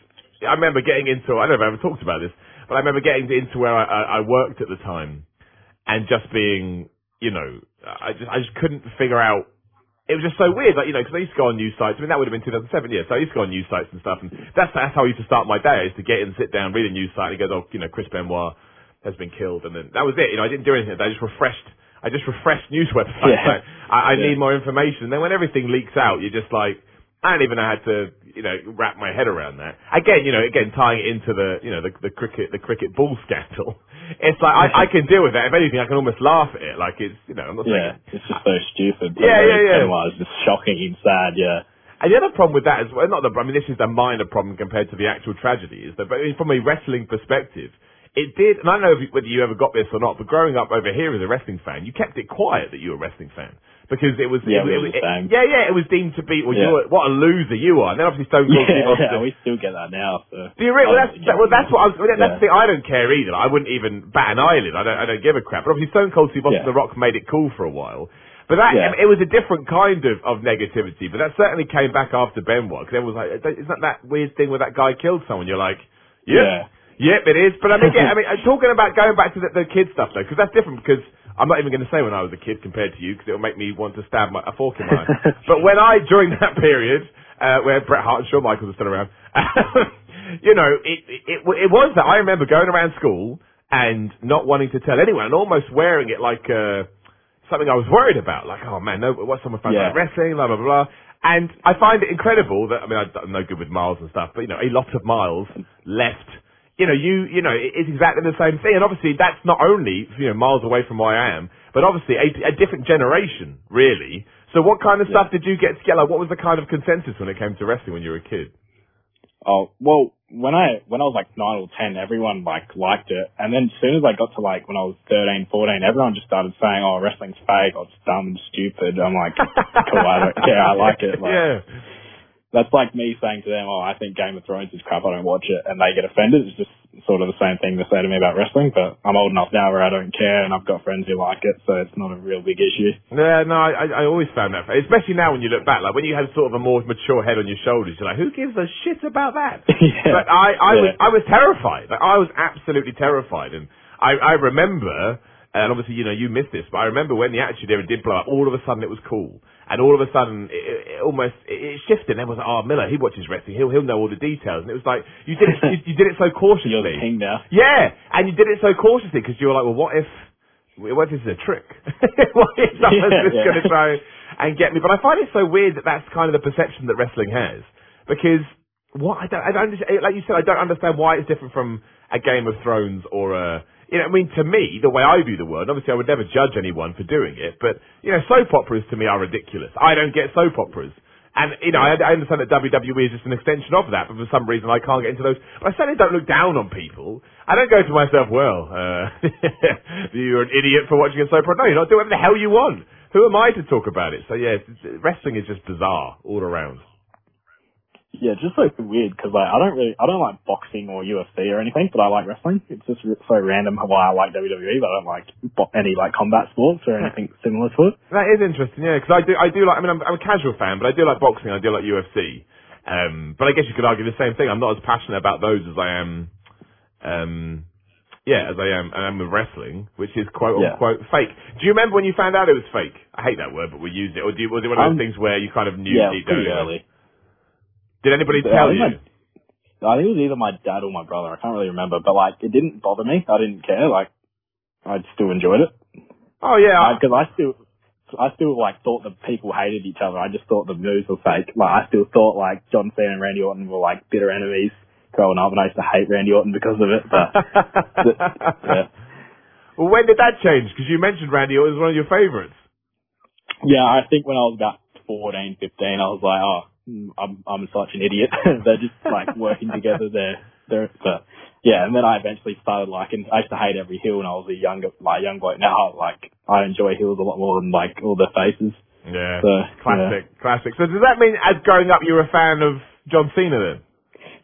I remember getting into... I don't know if I ever talked about this, but I remember getting into where I, I, I worked at the time and just being, you know... I just I just couldn't figure out... It was just so weird, like, you know, because I used to go on news sites. I mean, that would have been two thousand seven, yeah, so I used to go on news sites and stuff, and that's, that's how I used to start my day. I used to get in, sit down, read a news site, and it goes, oh, you know, Chris Benoit has been killed, and then that was it. You know, I didn't do anything. I just refreshed, I just refreshed news websites. Yeah. Like, I, I yeah. need more information. And then when everything leaks out, you're just like, I don't even know how to, you know, wrap my head around that. Again, you know, again, tying it into the, you know, the, the cricket, the cricket ball scandal. It's like, I, I can deal with that. If anything, I can almost laugh at it. Like, it's, you know, I'm not yeah, saying... Yeah, it's just so stupid. Yeah, yeah, yeah. It's just shocking and sad, yeah. And the other problem with that is, well, not the, I mean, this is a minor problem compared to the actual tragedy, is that, but from a wrestling perspective, it did, and I don't know if, whether you ever got this or not, but growing up over here as a wrestling fan, you kept it quiet that you were a wrestling fan. Because it was... Yeah, it, we it, it, yeah, yeah, it was deemed to be, well, yeah. you're, what a loser you are. And then obviously Stone Cold Steve Austin. Yeah, we still get that now. So. Do you really? Well, that's, that, well, that's what I was... Well, that's yeah. the thing, I don't care either. I wouldn't even bat an eyelid. I don't I don't give a crap. But obviously Stone Cold Steve Austin yeah. The Rock made it cool for a while. But that yeah. it was a different kind of, of negativity. But that certainly came back after Benoit. Because everyone was like, isn't that that weird thing where that guy killed someone? You're like, yeah. yeah. Yep, it is. But I mean, yeah, I mean, talking about going back to the, the kid stuff, though, because that's different because... I'm not even going to say when I was a kid compared to you because it'll make me want to stab my, a fork in my eye. But when I, during that period, uh, where Bret Hart and Shawn Michaels are still around, you know, it, it, it was that. I remember going around school and not wanting to tell anyone and almost wearing it like uh, something I was worried about. Like, oh man, no, what's someone found yeah. about wrestling, blah, blah, blah. And I find it incredible that, I mean, I'm no good with miles and stuff, but, you know, a lot of miles left. You know, you, you know, it's exactly the same thing. And obviously that's not only, you know, miles away from where I am, but obviously a, a different generation, really. So what kind of yeah. stuff did you get together? Like, what was the kind of consensus when it came to wrestling when you were a kid? Oh, well, when I, when I was like nine or ten, everyone like liked it. And then as soon as I got to like, when I was thirteen, fourteen, everyone just started saying, oh, wrestling's fake, oh, it's dumb and stupid. I'm like, cool, I don't care, I like it. Like, yeah. That's like me saying to them, oh, I think Game of Thrones is crap, I don't watch it, and they get offended. It's just sort of the same thing they say to me about wrestling, but I'm old enough now where I don't care, and I've got friends who like it, so it's not a real big issue. Yeah, no, I, I always found that, especially now when you look back, like when you have sort of a more mature head on your shoulders, you're like, who gives a shit about that? yeah. But I, I, yeah. was, I was terrified. Like, I was absolutely terrified, and I, I remember... And obviously, you know, you missed this, but I remember when the Attitude Era did blow up, all of a sudden it was cool. And all of a sudden, it, it almost, it, it shifted. Everyone was like, oh, Miller, he watches wrestling, he'll, he'll know all the details. And it was like, you did it, you, you did it so cautiously. You're the king now. Yeah, and you did it so cautiously, because you were like, well, what if, what if this is a trick? What if someone's yeah, just yeah. going to try and get me? But I find it so weird that that's kind of the perception that wrestling has. Because, what, I don't, I don't understand, like you said, I don't understand why it's different from a Game of Thrones or a, you know, I mean, to me, the way I view the world, obviously I would never judge anyone for doing it, but, you know, soap operas to me are ridiculous. I don't get soap operas. And, you know, I, I understand that W W E is just an extension of that, but for some reason I can't get into those. But I certainly don't look down on people. I don't go to myself, well, uh, you're an idiot for watching a soap opera. No, you're not. Do whatever the hell you want. Who am I to talk about it? So, yeah, wrestling is just bizarre all around. Yeah, just so weird because like I don't really I don't like boxing or U F C or anything, but I like wrestling. It's just so random why I like W W E, but I don't like bo- any like combat sports or anything similar to it. That is interesting, yeah, because I do I do like I mean I'm, I'm a casual fan, but I do like boxing, I do like U F C, Um, but I guess you could argue the same thing. I'm not as passionate about those as I am, um, yeah, as I am, I am with wrestling, which is quote yeah. unquote fake. Do you remember when you found out it was fake? I hate that word, but we used it. Or do you, was it one of those um, things where you kind of knew? Yeah, deep pretty down, early. Did anybody yeah, tell I you? My, I think it was either my dad or my brother. I can't really remember, but like it didn't bother me. I didn't care. Like I still enjoyed it. Oh yeah, because I, I still. I still, like, thought that people hated each other. I just thought the moves were fake. Like, I still thought, like, John Cena and Randy Orton were, like, bitter enemies growing up, and I used to hate Randy Orton because of it, but... but yeah. Well, when did that change? Because you mentioned Randy Orton was one of your favourites. Yeah, I think when I was about fourteen, fifteen, I was like, oh, I'm I'm such an idiot. They're just, like, working together there. They're, but, yeah, and then I eventually started liking, I used to hate every heel when I was a younger, like, young bloke. Now, like, I enjoy heels a lot more than, like, all their faces. Yeah, so, classic, yeah. classic. So does that mean, as growing up, you were a fan of John Cena then?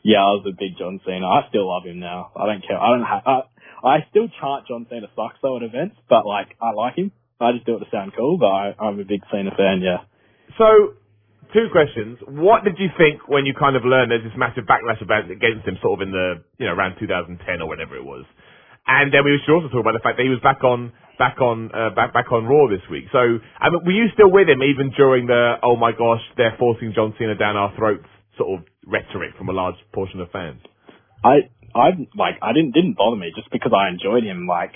Yeah, I was a big John Cena. I still love him now. I don't care. I don't have, I, I still chant John Cena sucks though at events, but, like, I like him. I just do it to sound cool, but I, I'm a big Cena fan, yeah. So... Two questions. What did you think when you kind of learned there's this massive backlash against him sort of in the, you know, around two thousand ten or whatever it was? And then we should also talk about the fact that he was back on, back on, uh, back, back on Raw this week. So, I mean, were you still with him even during the, oh my gosh, they're forcing John Cena down our throats sort of rhetoric from a large portion of fans? I, I, like, I didn't, didn't bother me just because I enjoyed him, like,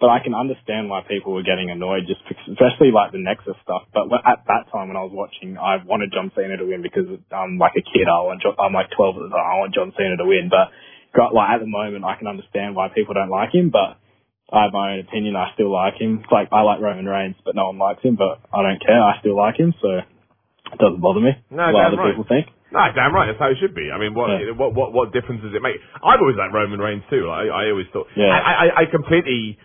but I can understand why people were getting annoyed, just because, especially like the Nexus stuff. But at that time when I was watching, I wanted John Cena to win because I'm like a kid. I want John, I'm like twelve at the time. I want John Cena to win. But like at the moment, I can understand why people don't like him. But I have my own opinion. I still like him. It's like I like Roman Reigns, but no one likes him. But I don't care. I still like him, so it doesn't bother me. No, what other right. people think. No, damn right. That's how it should be. I mean, what yeah. what, what what difference does it make? I've always liked Roman Reigns too. Like, I always thought. Yeah. I, I I completely.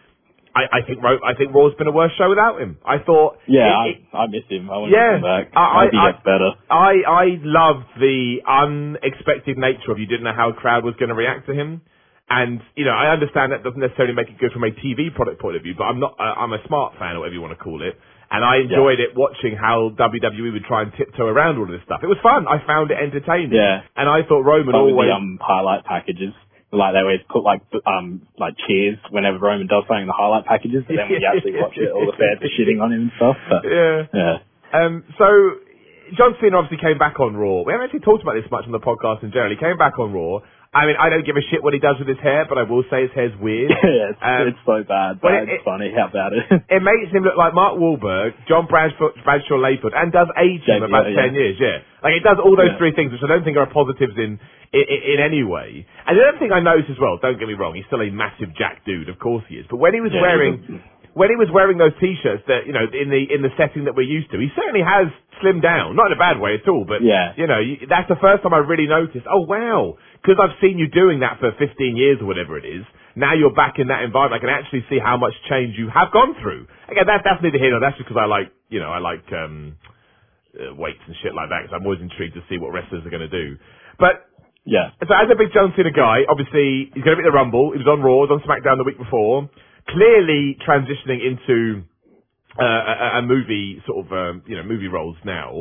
I, I think Raw, I think Raw's been a worse show without him. I thought, yeah, it, it, I, I miss him. I want yeah, him to come back. I, I hope he gets better. I, I loved the unexpected nature of you didn't know how a crowd was going to react to him, and you know I understand that doesn't necessarily make it good from a T V product point of view, but I'm not, uh, I'm a smart fan or whatever you want to call it, and I enjoyed yeah. it watching how W W E would try and tiptoe around all of this stuff. It was fun. I found it entertaining. Yeah, and I thought Roman but always the, um, highlight packages. Like, they always put, like, um, like cheers whenever Roman does something in the highlight packages, and then when you actually watch it, all the fans are shitting on him and stuff. But, yeah. yeah. Um, so, John Cena obviously came back on Raw. We haven't actually talked about this much on the podcast in general. He came back on Raw. I mean, I don't give a shit what he does with his hair, but I will say his hair's weird. Yeah, it's, um, it's so bad, but it, it's it, funny how bad it is. It makes him look like Mark Wahlberg, John Bradshaw, Bradshaw Layford, and does age him about yeah. ten years, yeah. Like, it does all those yeah. three things, which I don't think are positives in, in, in any way. And the other thing I noticed as well, don't get me wrong, he's still a massive jack dude, of course he is, but when he was yeah, wearing... He was, when he was wearing those T-shirts that, you know, in the in the setting that we're used to, he certainly has slimmed down. Not in a bad way at all, but, yeah. you know, you, that's the first time I really noticed, oh, wow, because I've seen you doing that for fifteen years or whatever it is. Now you're back in that environment. I can actually see how much change you have gone through. Again, that, that's neither here nor there. That's just because I like, you know, I like um, uh, weights and shit like that, because I'm always intrigued to see what wrestlers are going to do. But... yeah. So as a big John Cena guy, obviously, he's going to be at the Rumble. He was on Raw, he was on SmackDown the week before. Clearly transitioning into uh, a, a movie sort of, um, you know, movie roles now.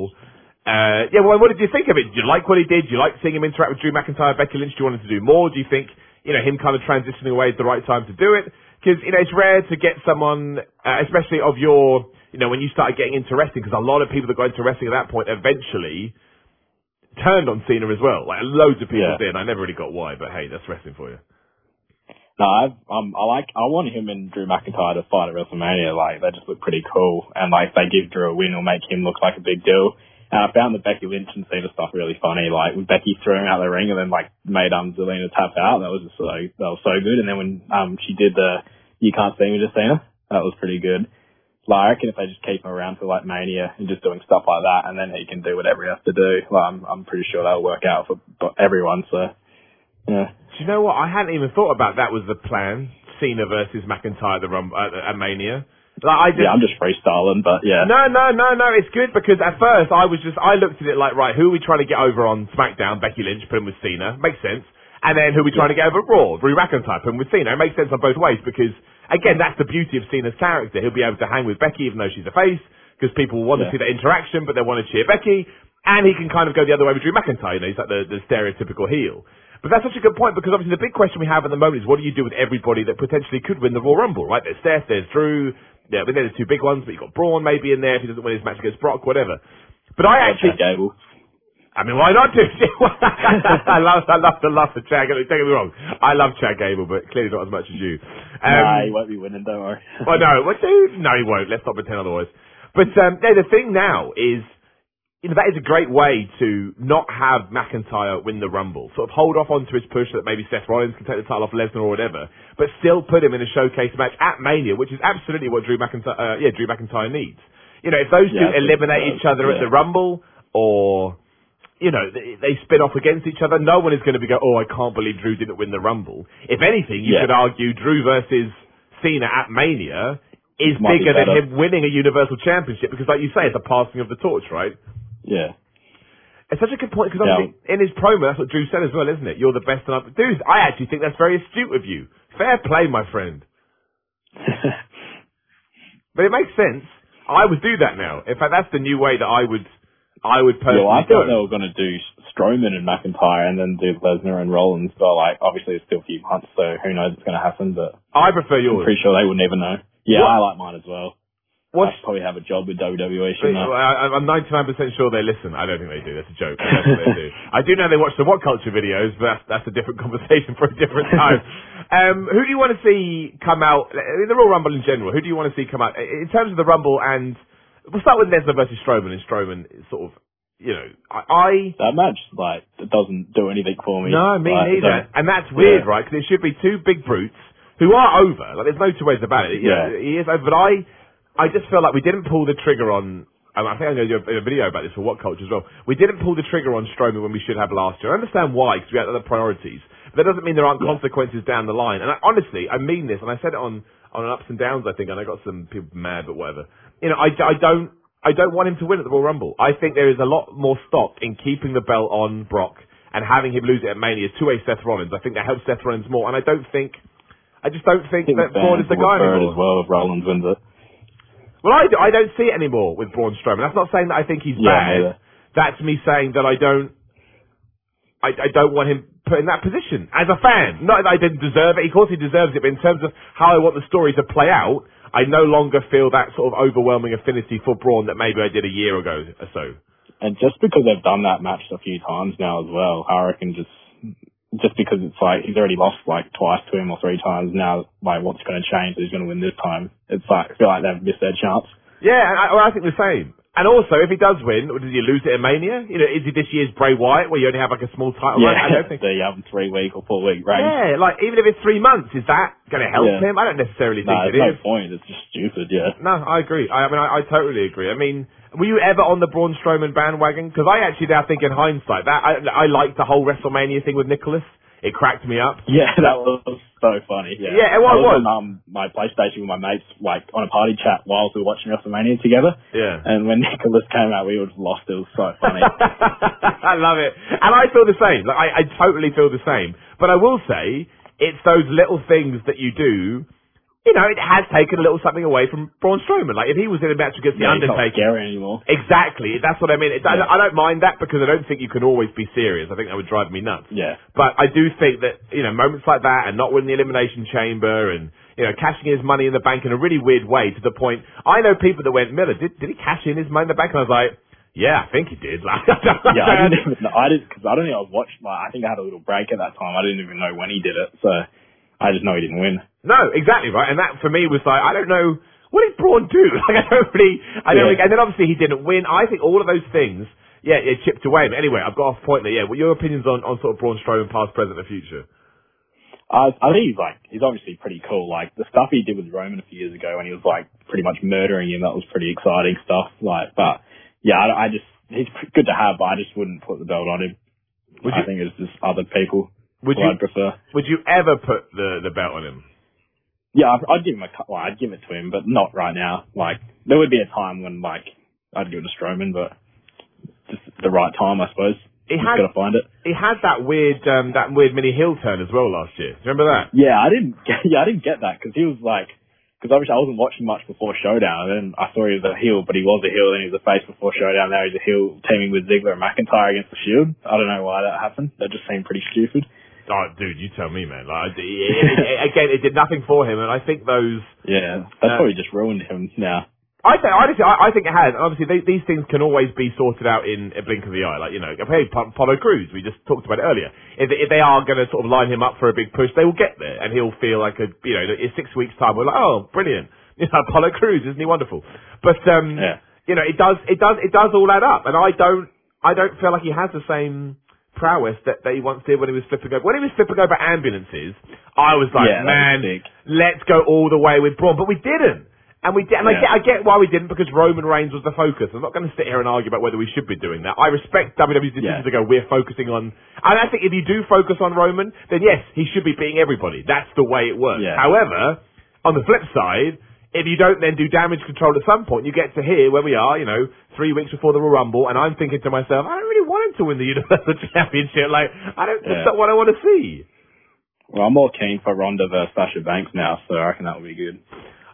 Uh, yeah, well, what did you think of it? Did you like what he did? Did you like seeing him interact with Drew McIntyre, Becky Lynch? Do you want him to do more? Do you think, you know, him kind of transitioning away is the right time to do it? Because, you know, it's rare to get someone, uh, especially of your, you know, when you started getting into wrestling, because a lot of people that got into wrestling at that point eventually turned on Cena as well. Like, loads of people yeah. did. I never really got why, but hey, that's wrestling for you. No, I've, um, I like, I want him and Drew McIntyre to fight at WrestleMania. Like, they just look pretty cool. And, like, they give Drew a win or make him look like a big deal. And I found the Becky Lynch and Cena stuff really funny. Like, when Becky threw him out of the ring and then, like, made, um, Zelina tap out, that was just so, like, that was so good. And then when, um, she did the You Can't See Me to Cena, that was pretty good. Like, I reckon if they just keep him around for, like, Mania and just doing stuff like that, and then he can do whatever he has to do, like, I'm, I'm pretty sure that'll work out for everyone, so. Yeah. Do you know what? I hadn't even thought about that was the plan. Cena versus McIntyre the Rumble, uh, at Mania. Like, I just, yeah, I'm just freestyling, but yeah. No, no, no, no. It's good because at first I was just, I looked at it like, right, who are we trying to get over on SmackDown? Becky Lynch, put him with Cena. Makes sense. And then who are we trying to get over at Raw? Drew McIntyre, put him with Cena. It makes sense on both ways because, again, that's the beauty of Cena's character. He'll be able to hang with Becky even though she's a face because people want yeah. to see that interaction, but they want to cheer Becky. And he can kind of go the other way with Drew McIntyre. You know, he's like the, the stereotypical heel. But that's such a good point, because obviously the big question we have at the moment is, what do you do with everybody that potentially could win the Royal Rumble, right? There's Steph, there's Drew. Yeah, but they're the two big ones. But you've got Braun maybe in there if he doesn't win his match against Brock, whatever. But I, I actually... Chad Gable. I mean, why not do I love I love the love of Chad Gable. Don't get me wrong. I love Chad Gable, but clearly not as much as you. Um, nah, he won't be winning, don't worry. Well, no. Well, dude, no, he won't. Let's not pretend otherwise. But um, no, the thing now is, you know, that is a great way to not have McIntyre win the Rumble. Sort of hold off onto his push that maybe Seth Rollins can take the title off Lesnar or whatever, but still put him in a showcase match at Mania, which is absolutely what Drew McIntyre, uh, yeah, Drew McIntyre needs. You know, if those yeah, two eliminate each other yeah. at the Rumble, or, you know, they, they spin off against each other, no one is going to be going, oh, I can't believe Drew didn't win the Rumble. If anything, you yeah. could argue Drew versus Cena at Mania is Might bigger be than him winning a Universal Championship, because, like you say, it's a passing of the torch, right? Yeah. It's such a good point, because obviously yeah. in his promo, that's what Drew said as well, isn't it? You're the best. And I... Dude, I actually think that's very astute of you. Fair play, my friend. But it makes sense. I would do that now. In fact, that's the new way that I would I would personally yeah, well, I thought go. They were going to do Strowman and McIntyre and then do Lesnar and Rollins, but like obviously it's still a few months, so who knows what's going to happen, but I prefer yours. I'm pretty sure they would never know. Yeah, what? I like mine as well. What's, I probably have a job with W W E, shouldn't I? I'm ninety-nine percent sure they listen. I don't think they do. That's a joke. That's what they do. I do know they watch the What Culture videos, but that's, that's a different conversation for a different time. um, who do you want to see come out, in the Royal Rumble in general, who do you want to see come out? In terms of the Rumble, and we'll start with Lesnar versus Strowman, and Strowman is sort of, you know, I... I that match, like, it doesn't do anything for me. No, me like, neither. And that's weird, yeah. right? Because it should be two big brutes who are over. Like, there's no two ways about it. You yeah. know, he is over, but I... I just feel like we didn't pull the trigger on... I think I'm going to do a video about this for What Culture as well. We didn't pull the trigger on Strowman when we should have last year. I understand why, because we had other priorities. But that doesn't mean there aren't yeah. consequences down the line. And I, honestly, I mean this, and I said it on, on Ups and Downs, I think, and I got some people mad, but whatever. You know, I, I, don't, I don't want him to win at the Royal Rumble. I think there is a lot more stock in keeping the belt on Brock and having him lose it at Mania to a Seth Rollins. I think that helps Seth Rollins more, and I don't think... I just don't think, think that Braun is the guy anymore. As well, if Rollins wins it. Well, I, I don't see it anymore with Braun Strowman. That's not saying that I think he's yeah, bad. Neither. That's me saying that I don't I, I don't want him put in that position as a fan. Not that I didn't deserve it. Of course he deserves it, but in terms of how I want the story to play out, I no longer feel that sort of overwhelming affinity for Braun that maybe I did a year ago or so. And just because they've done that match a few times now as well, I reckon just just because it's like he's already lost like twice to him or three times now, like what's going to change? Who's going to win this time? It's like I feel like they've missed their chance. Yeah, I, I think the same. And also, if he does win, does he lose it in Mania? You know, is he this year's Bray Wyatt, where you only have like a small title yeah, run? I don't think the um, three week or four week range. Yeah, like even if it's three months, is that going to help yeah. him? I don't necessarily think no, it no is. No point. It's just stupid. Yeah. No, I agree. I, I mean, I, I totally agree. I mean. Were you ever on the Braun Strowman bandwagon? Because I actually now think in hindsight, that I, I liked the whole WrestleMania thing with Nicholas. It cracked me up. Yeah, that was so funny. Yeah, yeah it was. I was on um, my PlayStation with my mates, like, on a party chat whilst we were watching WrestleMania together. Yeah. And when Nicholas came out, we were just lost. It was so funny. I love it. And I feel the same. Like, I, I totally feel the same. But I will say, it's those little things that you do. You know, it has taken a little something away from Braun Strowman. Like, if he was in a match against yeah, The Undertaker... He's not scary anymore. Exactly. That's what I mean. It, yeah. I, I don't mind that, because I don't think you can always be serious. I think that would drive me nuts. Yeah. But I do think that, you know, moments like that and not winning the Elimination Chamber and, you know, cashing his money in the bank in a really weird way, to the point... I know people that went, Miller, did, did he cash in his money in the bank? And I was like... Yeah, I think he did. Like, I yeah, I didn't even know. I didn't... Because I don't think I watched... Like, I think I had a little break at that time. I didn't even know when he did it, so... I just know he didn't win. No, exactly, right? And that, for me, was like, I don't know, what did Braun do? Like, I don't really, I don't yeah. really, and then obviously he didn't win. I think all of those things, yeah, it chipped away. But anyway, I've got off point there, yeah. What are your opinions on, on sort of Braun Strowman, past, present, and future? I, I think he's like, he's obviously pretty cool. Like, the stuff he did with Roman a few years ago when he was, like, pretty much murdering him, that was pretty exciting stuff. Like, but, yeah, I, I just, he's good to have, but I just wouldn't put the belt on him. Would I you? think it's just other people. Would you, I'd prefer. Would you ever put the, the belt on him? Yeah, I'd, I'd give him a well, I'd give it to him, but not right now. Like, there would be a time when, like, I'd give it to Strowman, but just the right time, I suppose. He had, just gotta find it. He had that weird, um, that weird mini heel turn as well last year. Do you remember that? Yeah, I didn't. Get, yeah, I didn't get that because he was like, because obviously I wasn't watching much before Showdown, and I saw he was a heel, but he was a heel, then he was a face before Showdown. Now he's a heel teaming with Ziggler and McIntyre against the Shield. I don't know why that happened. That just seemed pretty stupid. Oh, dude, you tell me, man. Like, it, it, again, it did nothing for him, and I think those... Yeah, that's uh, probably just ruined him now. I think, honestly, I, I think it has. And obviously, they, these things can always be sorted out in a blink of the eye. Like, you know, hey, Apollo Crews, we just talked about it earlier. If, if they are going to sort of line him up for a big push, they will get there, and he'll feel like a, you know, in six weeks' time, we're like, oh, brilliant. You know, Apollo Crews, isn't he wonderful? But, um, yeah. you know, it does, it does, it does all add up, and I don't, I don't feel like he has the same prowess that, that he once did when he was flipping over when he was flipping over ambulances. I was like, yeah, man, was let's go all the way with Braun, but we didn't, and we did, and yeah. I, get, I get why we didn't, because Roman Reigns was the focus. I'm not going to sit here and argue about whether we should be doing that. I respect W W E's decision yeah. to go, we're focusing on, and I think if you do focus on Roman, then yes, he should be beating everybody. That's the way it works. Yeah. However, on the flip side, if you don't then do damage control at some point, you get to here where we are, you know, three weeks before the Royal Rumble, and I'm thinking to myself, I don't really want him to win the Universal Championship. Like, I don't, yeah. that's not what I want to see. Well, I'm more keen for Ronda versus Sasha Banks now, so I reckon that would be good.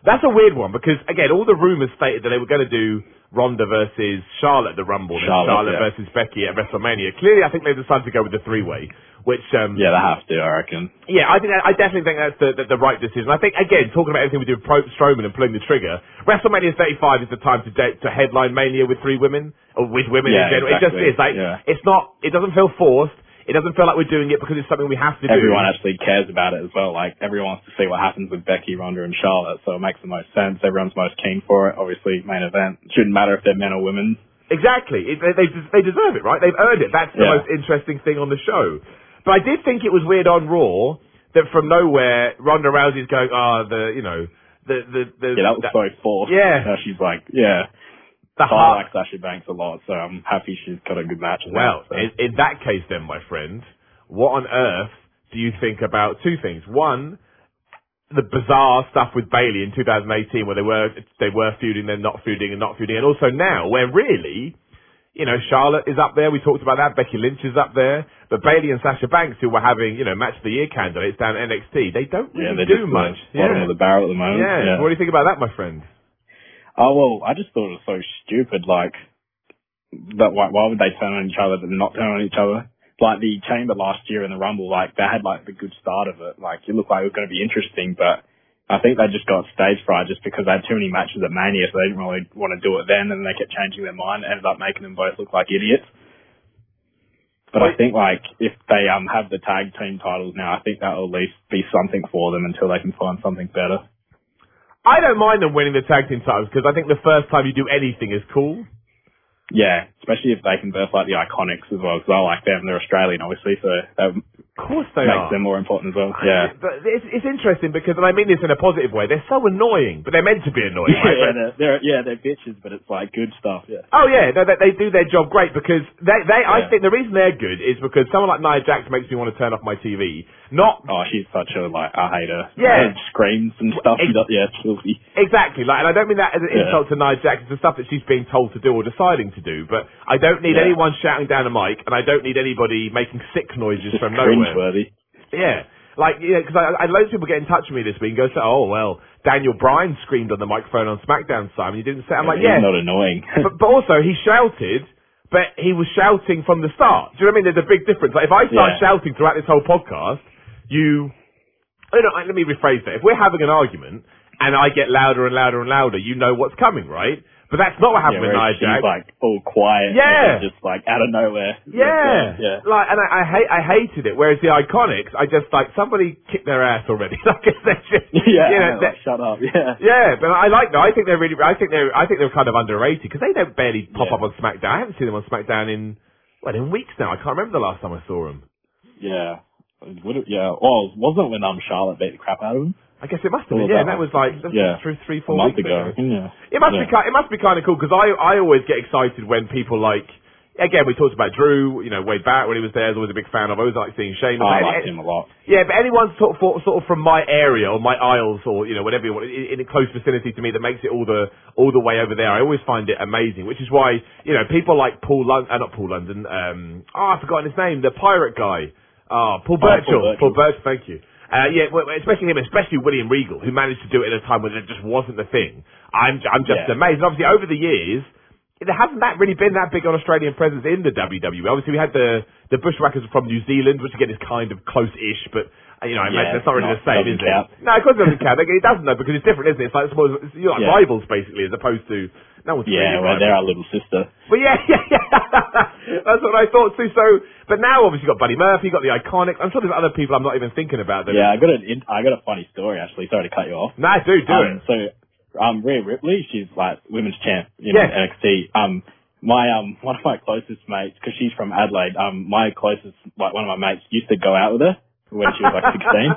That's a weird one, because, again, all the rumours stated that they were going to do Ronda versus Charlotte at the Rumble, Charlotte, and Charlotte yeah. versus Becky at WrestleMania. Clearly, I think they decided to go with the three-way. Which um, yeah, they have to, I reckon. Yeah, I think I definitely think that's the, the the right decision. I think, again, talking about everything we do with Pro- Strowman and pulling the trigger, WrestleMania thirty-five is the time to de- to headline Mania with three women, or with women yeah, in general. Exactly. It just is like yeah. it's not. It doesn't feel forced. It doesn't feel like we're doing it because it's something we have to do. Everyone actually cares about it as well. Like, everyone wants to see what happens with Becky, Ronda, and Charlotte, so it makes the most sense. Everyone's most keen for it. Obviously, main event, it shouldn't matter if they're men or women. Exactly, it, they, they they deserve it, right? They've earned it. That's the yeah. most interesting thing on the show. But I did think it was weird on Raw that from nowhere Ronda Rousey's going, ah, oh, the you know the the, the yeah, that was that, so forced. Yeah, uh, she's like, yeah. The heart. I like Sasha Banks a lot, so I'm happy she's got a good match. Well, so. in, in that case, then, my friend, what on earth do you think about two things? One, the bizarre stuff with Bayley in two thousand eighteen, where they were they were feuding, then not feuding, and not feuding, and also now, where really. You know, Charlotte is up there. We talked about that. Becky Lynch is up there. But Bayley and Sasha Banks, who were having, you know, match of the year candidates down at N X T, they don't really yeah, do much. Yeah, bottom of the barrel at the moment. Yeah. yeah. What do you think about that, my friend? Oh, well, I just thought it was so stupid. Like, that why, why would they turn on each other but not turn on each other? Like, the Chamber last year in the Rumble, like, they had, like, the good start of it. Like, it looked like it was going to be interesting, but I think they just got stage fright just because they had too many matches at Mania, so they didn't really want to do it then, and they kept changing their mind, ended up making them both look like idiots. But Wait. I think, like, if they um have the tag team titles now, I think that will at least be something for them until they can find something better. I don't mind them winning the tag team titles, because I think the first time you do anything is cool. Yeah, especially if they can birth, like, the Iconics as well, because I like them. They're Australian, obviously, so that of course they makes are. them more important as well. Yeah, but it's, it's interesting because, and I mean this in a positive way, they're so annoying, but they're meant to be annoying. Yeah, right? yeah, they're, they're, yeah, they're bitches, but it's, like, good stuff. Yeah. Oh, yeah, no, they, they do their job great, because they, they yeah. I think the reason they're good is because someone like Nia Jax makes me want to turn off my T V. Not... Oh, she's such a, like, I hate her. Yeah. Her screams and stuff. Ex- does, yeah, filthy. Exactly, like, and I don't mean that as an yeah. insult to Nia Jax. It's the stuff that she's being told to do or deciding to do, but I don't need yeah. anyone shouting down a mic, and I don't need anybody making sick noises just from nowhere. Cringeworthy. Yeah, like, yeah, because I, I loads of people get in touch with me this week and go, oh, well, Daniel Bryan screamed on the microphone on SmackDown, Simon, you didn't say, I'm yeah, like, yeah. He's not annoying. but, but also, he shouted, but he was shouting from the start. Do you know what I mean? There's a big difference. Like, if I start yeah. shouting throughout this whole podcast, you, you know, let me rephrase that. If we're having an argument, and I get louder and louder and louder, you know what's coming, right? But that's not what happened yeah, with Nia Jax. She's like all quiet. Yeah. And just like out of nowhere. Yeah. Like, yeah. Like, and I, I hate, I hated it. Whereas the Iconics, I just like somebody kicked their ass already. Like they're just, yeah. You know, they're, like, shut up. Yeah. Yeah. But I like that. I think they're really. I think they're. I think they're kind of underrated because they don't barely pop yeah. up on SmackDown. I haven't seen them on SmackDown in well in weeks now. I can't remember the last time I saw them. Yeah. Would it, yeah. Well, wasn't it when um Charlotte beat the crap out of them? I guess it must have been, yeah, and that was like that was yeah. three, three, four a month weeks ago. ago. Yeah. It must yeah. be, it must be kind of cool because I, I always get excited when people like, again, we talked about Drew, you know, way back when he was there. I was always a big fan of. I always like seeing Shane. I liked him a lot. Yeah, but anyone sort of, sort of from my area or my aisles or you know whatever you want, in a close vicinity to me that makes it all the all the way over there. I always find it amazing, which is why you know people like Paul Lund, uh, not Paul London. Um, oh, I've forgotten his name, the pirate guy. Ah, oh, Paul Birchall. Oh, Paul Birchall. Paul Birchall. Thank you. Uh, yeah, especially him, especially William Regal, who managed to do it at a time when it just wasn't the thing. I'm, I'm just yeah. amazed. And obviously, over the years, there hasn't that really been that big an Australian presence in the W W E. Obviously, we had the the Bushwhackers from New Zealand, which again is kind of close-ish, but you know, I imagine yeah, that's not really not, the same, is count. it? No, of course it doesn't count. It doesn't though, because it's different, isn't it? It's like, it's, you're like yeah. rivals basically, as opposed to no one's yeah, really well, rivals. They're our little sister. But yeah, yeah, yeah. That's what I thought too. So, but now obviously you've got Buddy Murphy, you've got the Iconics. I'm sure there's other people I'm not even thinking about. Though. Yeah, I got an in- I got a funny story actually. Sorry to cut you off. Nah, do do um, it. So, um, Rhea Ripley, she's like women's champ, you know, yeah. N X T. Um, my um, one of my closest mates, because she's from Adelaide. Um, my closest, like one of my mates, used to go out with her when she was like sixteen.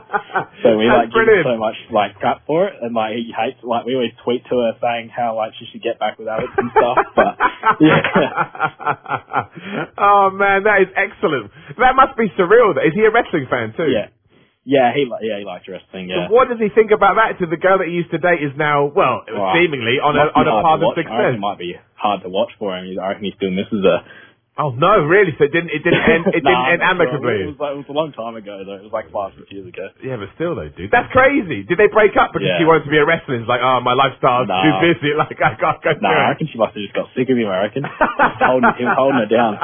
So we like give her so much like crap for it, and like he hates, like we always tweet to her saying how like she should get back with Alex and stuff. But yeah. Oh man, that is excellent. That must be surreal. Is he a wrestling fan too? Yeah. Yeah, he li- yeah he likes wrestling. Yeah. So what does he think about that? So the girl that he used to date is now well, it was well seemingly on a on a path of success. It might be hard to watch for him. I reckon he still misses her. Oh no, really? So it didn't. It didn't end. It nah, didn't end amicably. Sure. It was like, it was a long time ago, though. It was like five, six years ago. Yeah, but still, though, dude, that's crazy. Did they break up because yeah. she wanted to be a wrestler? It's like, oh, my lifestyle's nah. too busy. Like, I can't go. No, nah, I reckon she must have just got sick of him. I reckon holding him, holding her down.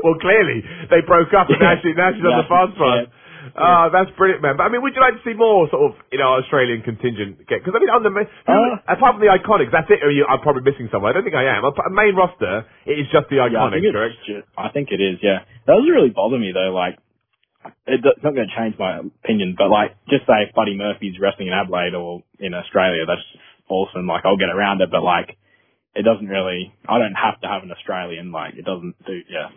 Well, clearly they broke up, and now she now she's yeah, on the fast track. Yeah. Ah, yeah. oh, that's brilliant, man. But I mean, would you like to see more sort of, you know, Australian contingent get? Because I mean, on the uh, apart from the Iconics, that's it. Or you, I'm probably missing someone. I don't think I am. Our main roster, it is just the Iconics, yeah, I correct? Just, I think it is. Yeah, that doesn't really bother me though. Like, it, it's not going to change my opinion. But like, just say if Buddy Murphy's wrestling in Adelaide or in Australia, that's awesome. Like, I'll get around it. But like, it doesn't really. I don't have to have an Australian. Like, it doesn't do. Yeah.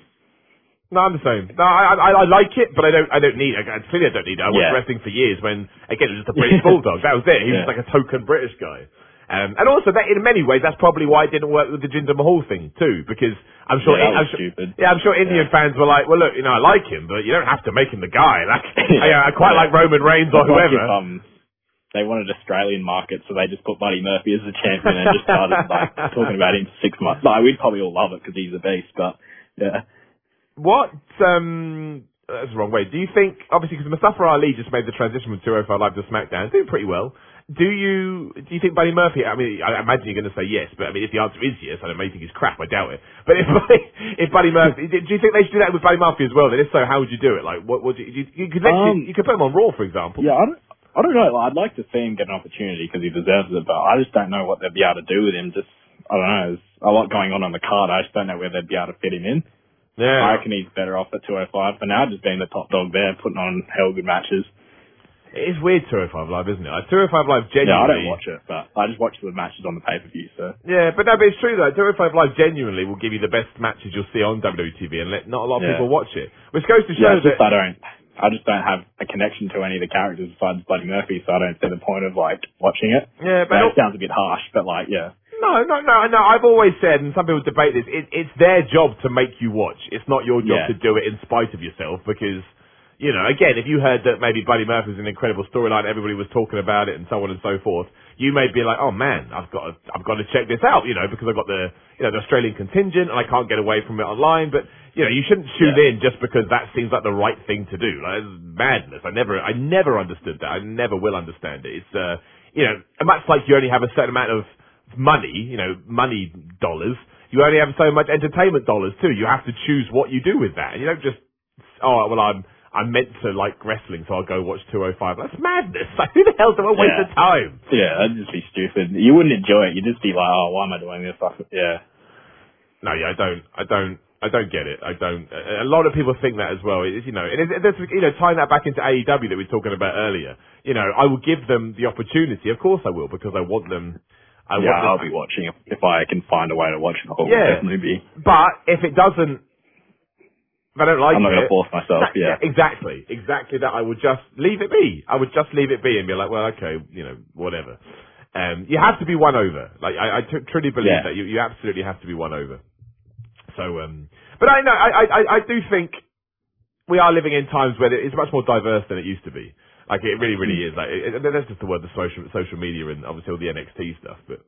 No, I'm the same. No, I, I I like it, but I don't I don't need it. I, clearly I don't need it. I yeah. was wrestling for years when, again, it was just a British bulldog. That was it. He yeah. was like a token British guy. Um, and also, that in many ways, that's probably why it didn't work with the Jinder Mahal thing, too, because I'm sure... Yeah, in, I'm sure yeah, I'm sure Indian yeah. fans were like, well, look, you know, I like him, but you don't have to make him the guy. Like, yeah. I, I quite yeah. like Roman Reigns or whoever. Like if, um, they wanted Australian market, so they just put Buddy Murphy as the champion and just started, like, talking about him for six months. Like, we'd probably all love it because he's a beast, but, yeah. What, um, that's the wrong way. Do you think, obviously, because Mustafa Ali just made the transition from two oh five Live to SmackDown, doing pretty well. Do you, do you think Buddy Murphy, I mean, I imagine you're going to say yes, but I mean, if the answer is yes, I don't know, you think he's crap, I doubt it. But if if Buddy Murphy, do you think they should do that with Buddy Murphy as well? And if so, how would you do it? Like, what would you, you, you could um, you, you could put him on Raw, for example. Yeah, I don't, I don't know. Like, I'd like to see him get an opportunity because he deserves it, but I just don't know what they'd be able to do with him. Just, I don't know, there's a lot going on on the card. I just don't know where they'd be able to fit him in. Yeah. I reckon he's better off at two oh five. For now, just being the top dog there, putting on hell good matches. It is weird, two oh five Live, isn't it? Like, two oh five Live genuinely... Yeah, I don't watch it, but I just watch the matches on the pay-per-view, so... Yeah, but no, but it's true, though. two oh five Live genuinely will give you the best matches you'll see on W W E T V, and let not a lot of yeah. people watch it. Which goes to show yeah, that... I don't... I just don't have a connection to any of the characters besides Buddy Murphy, so I don't see the point of, like, watching it. Yeah, but... That sounds a bit harsh, but, like, yeah. No, no, no, no. I've always said, and some people debate this, it, it's their job to make you watch. It's not your job yeah. to do it in spite of yourself because, you know, again, if you heard that maybe Buddy Murphy's an incredible storyline, everybody was talking about it and so on and so forth, you may be like, oh man, I've got to, I've got to check this out, you know, because I've got the, you know, the Australian contingent and I can't get away from it online, but, you know, you shouldn't tune yeah. in just because that seems like the right thing to do. Like, it's madness. I never, I never understood that. I never will understand it. It's, uh, you know, much like you only have a certain amount of money, you know, money dollars, you only have so much entertainment dollars too. You have to choose what you do with that. You don't just, oh, well, I'm I'm meant to like wrestling, so I'll go watch two oh five. That's madness. Like, who the hell do I waste yeah. the time? Yeah, that'd just be stupid. You wouldn't enjoy it. You'd just be like, oh, why am I doing this? Yeah. No, yeah, I don't, I don't, I don't get it. I don't, a lot of people think that as well. It's, you know, and it's, it's, you know, tying that back into A E W that we were talking about earlier, you know, I will give them the opportunity. Of course I will, because I want them... I yeah, I'll be watching if, if I can find a way to watch it. I'll yeah. definitely be. But if it doesn't, if I don't like it, I'm not going to force myself. Yeah, exactly, exactly that. I would just leave it be. I would just leave it be and be like, well, okay, you know, whatever. Um, you have to be won over. Like I, I t- truly believe yeah. that you, you absolutely have to be won over. So, um, but I know I, I, I do think we are living in times where it's much more diverse than it used to be. Like, it really, really is. Like, it, that's just the word, the social social media and obviously all the N X T stuff. But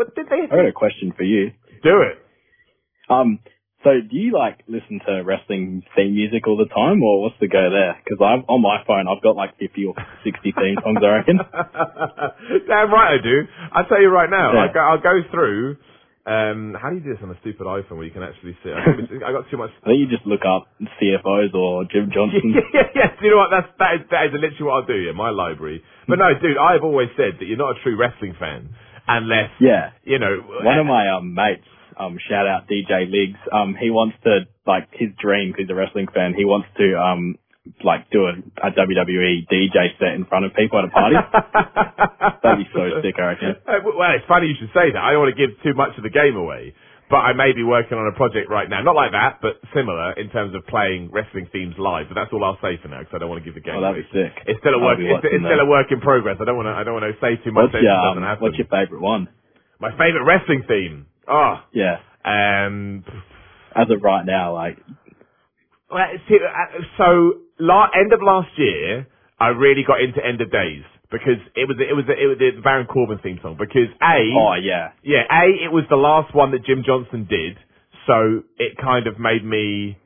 what did they? I got a question for you. Do it. Um, So do you, like, listen to wrestling theme music all the time, or what's the go there? Because on my phone, I've got, like, fifty or sixty theme songs, I reckon. Damn right I do. I'll tell you right now. Yeah. I'll, go, I'll go through... Um, how do you do this on a stupid iPhone where you can actually see? I got too much. I think you just look up C F Os or Jim Johnson. yeah, yeah, yeah. Do you know what? That's, that is, that is literally what I'll do in yeah, my library. But no, dude, I've always said that you're not a true wrestling fan unless, yeah. you know. One of my um, mates, um, shout out D J Liggs, um, he wants to, like, his dream, because he's a wrestling fan, he wants to, um, like, do a, a W W E D J set in front of people at a party. That'd be so sick, I reckon. Well, it's funny you should say that. I don't want to give too much of the game away, but I may be working on a project right now. Not like that, but similar in terms of playing wrestling themes live. But that's all I'll say for now, because I don't want to give the game oh, that'd away. Be sick. It's still a work. It's, it's still a work in progress. I don't want to. I don't want to say too much. What's, your, um, what's your favourite one? My favourite wrestling theme. Oh, yeah. Um, as of right now, like. Well, see, so. La- end of last year, I really got into End of Days because it was it was it was the Baron Corbin theme song. Because a oh yeah yeah a it was the last one that Jim Johnson did, so it kind of made me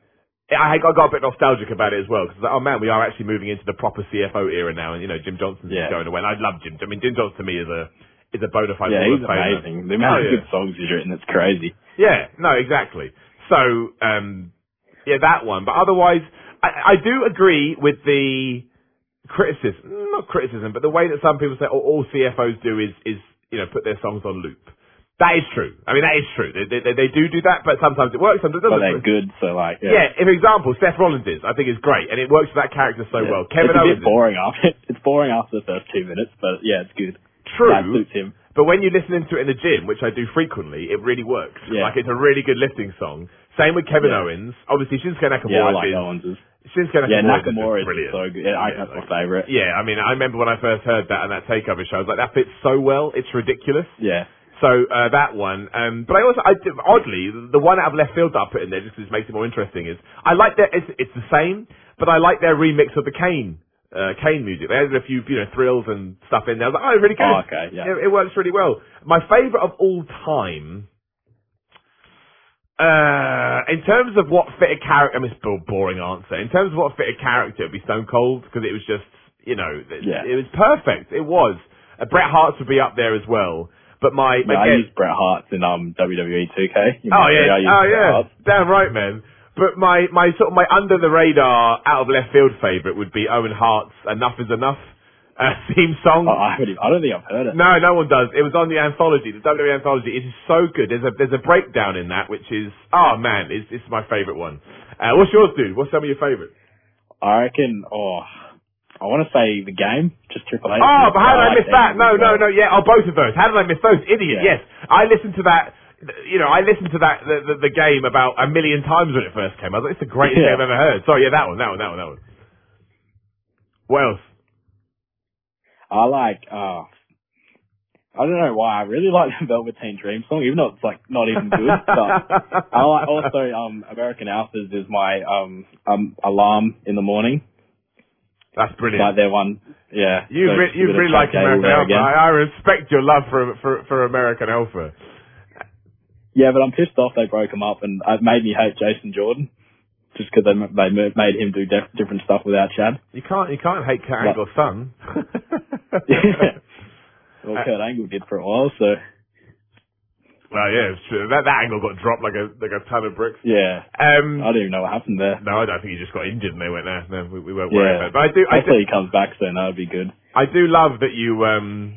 I got, I got a bit nostalgic about it as well, because like, oh man, we are actually moving into the proper C F O era now, and you know Jim Johnson's yeah. going away. And I love Jim. I mean, Jim Johnson to me is a is a bona fide yeah, he's amazing. The amount of good songs he's written, it's crazy. Yeah, no, exactly. So um, yeah, that one. But otherwise. I, I do agree with the criticism, not criticism, but the way that some people say oh, all C F Os do is, is, you know, put their songs on loop. That is true. I mean, that is true. They, they, they do do that, but sometimes it works, sometimes it doesn't. But they're good, so like, yeah. Yeah, for example, Seth Rollins is, I think is great, and it works for that character so yeah. well. Kevin Owens. It's a bit boring after, it's boring after the first two minutes, but yeah, it's good. True. That suits him. But when you listen to it in the gym, which I do frequently, it really works. Yeah. Like, it's a really good lifting song. Same with Kevin yeah. Owens. Obviously, Shinsuke Nakamura. Yeah, I like Owens's. Shinsuke Nakamura, yeah, Nakamura is brilliant. So good. Yeah, I, yeah, that's like, my favourite. Yeah, I mean, I remember when I first heard that on that takeover show, I was like, that fits so well, it's ridiculous. Yeah. So, uh, that one. Um, but I also, I, oddly, the one out of left field that I put in there, just because it makes it more interesting, is, I like their, it's, it's the same, but I like their remix of the Kane, uh, Kane music. They added a few, you know, thrills and stuff in there. I was like, oh, really good. Oh, okay, yeah. It, it works really well. My favourite of all time, Uh, in terms of what fit a character, I mean, it's a boring answer. In terms of what fit a character, it'd be Stone Cold, because it was just, you know, it, yeah. it was perfect. It was. Uh, Bret Hart's would be up there as well. But my, no, again, I used Bret Hart's in um W W E two K. You oh yeah, oh yeah, Hart's. Damn right, man. But my, my sort of my under the radar, out of left field favourite would be Owen Hart's "Enough Is Enough" uh, theme song. Oh, I haven't. I don't think I've heard it. No, no one does. It was on the anthology, the W W E anthology. It is so good. There's a there's a breakdown in that, which is oh man, it's it's my favourite one. Uh, what's yours, dude? What's some of your favourite? I reckon. Oh, I want to say the game. Just Triple H. Oh, but how did I, I miss that? No, no, no. Yeah, oh, both of those. How did I miss those? Idiot. Yeah. Yes, I listened to that. You know, I listened to that the, the, the game about a million times when it first came. I was like, it's the greatest yeah. thing I've ever heard. So yeah, that one, that one, that one, that one. What else? I like, uh, I don't know why, I really like the Velveteen Dream song, even though it's like not even good, but I like also, um, American Alpha's is my, um, um, alarm in the morning. That's brilliant. Like their one, yeah. You, so re- you really like American Alpha. I, I respect your love for, for, for American Alpha. Yeah, but I'm pissed off they broke him up, and it made me hate Jason Jordan. Just because they, they made him do def- different stuff without Chad. You can't you can't hate Kurt Angle's son. yeah. Well, uh, Kurt Angle did for a while, so. Well, yeah, it's true. That, that Angle got dropped like a like a ton of bricks. Yeah. Um, I don't even know what happened there. No, I don't think he just got injured and they went there. No, we, we weren't worried yeah. about it. But I do. Hopefully I do, he comes back soon. That would be good. I do love that you um,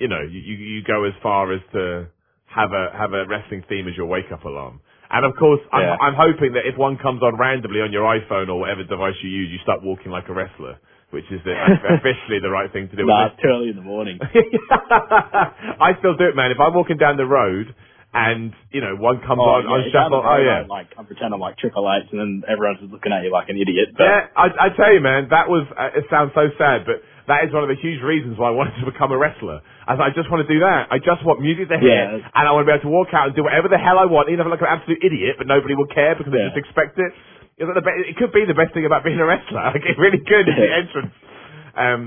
you know, you, you you go as far as to have a have a wrestling theme as your wake up alarm. And of course, I'm, yeah. I'm hoping that if one comes on randomly on your iPhone or whatever device you use, you start walking like a wrestler, which is the, officially the right thing to do. Nah, it's too early in the morning. I still do it, man. If I'm walking down the road and, you know, one comes oh, on, yeah, on shuffle, oh yeah. Like, I pretend I'm like Triple H and then everyone's just looking at you like an idiot. But... Yeah, I, I tell you, man, that was, uh, it sounds so sad, but that is one of the huge reasons why I wanted to become a wrestler. I thought, I just want to do that. I just want music to hear, yeah, and I want to be able to walk out and do whatever the hell I want, even if I look like an absolute idiot, but nobody will care because yeah. they just expect it. It could be the best thing about being a wrestler. Like, it really could, yeah. the entrance. Um,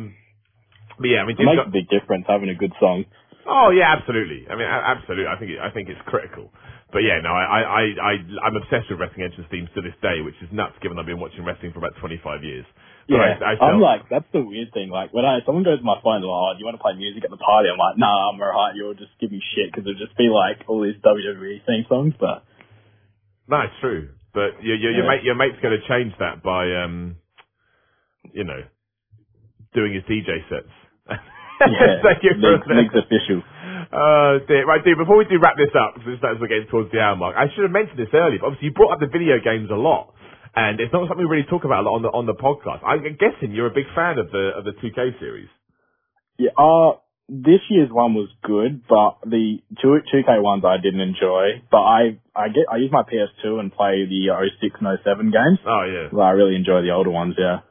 but yeah, I mean, it makes got... a big difference having a good song. Oh yeah, absolutely. I mean, absolutely. I think it, I think it's critical. But yeah, no, I, I, I, I'm obsessed with wrestling entrance themes to this day, which is nuts given I've been watching wrestling for about twenty-five years. But yeah, I, I felt, I'm like, that's the weird thing. Like, when I someone goes to my phone, like, oh, do you want to play music at the party? I'm like, nah, I'm alright, you'll just give me shit, because it'll just be like all these W W E theme songs, but... No, it's true. But your, your, yeah. your, mate, your mate's going to change that by, um, you know, doing his D J sets. Yeah, thank you for makes, makes official. Uh, dear. Right, dude, before we do wrap this up, because that's we're getting towards the hour mark, I should have mentioned this earlier, but obviously you brought up the video games a lot. And it's not something we really talk about a lot on the on the podcast. I'm guessing you're a big fan of the of the two K series. Yeah, uh, this year's one was good, but the two K ones I didn't enjoy. But I I get I use my P S two and play the oh six and oh seven games. Oh yeah, so I really enjoy the older ones. Yeah.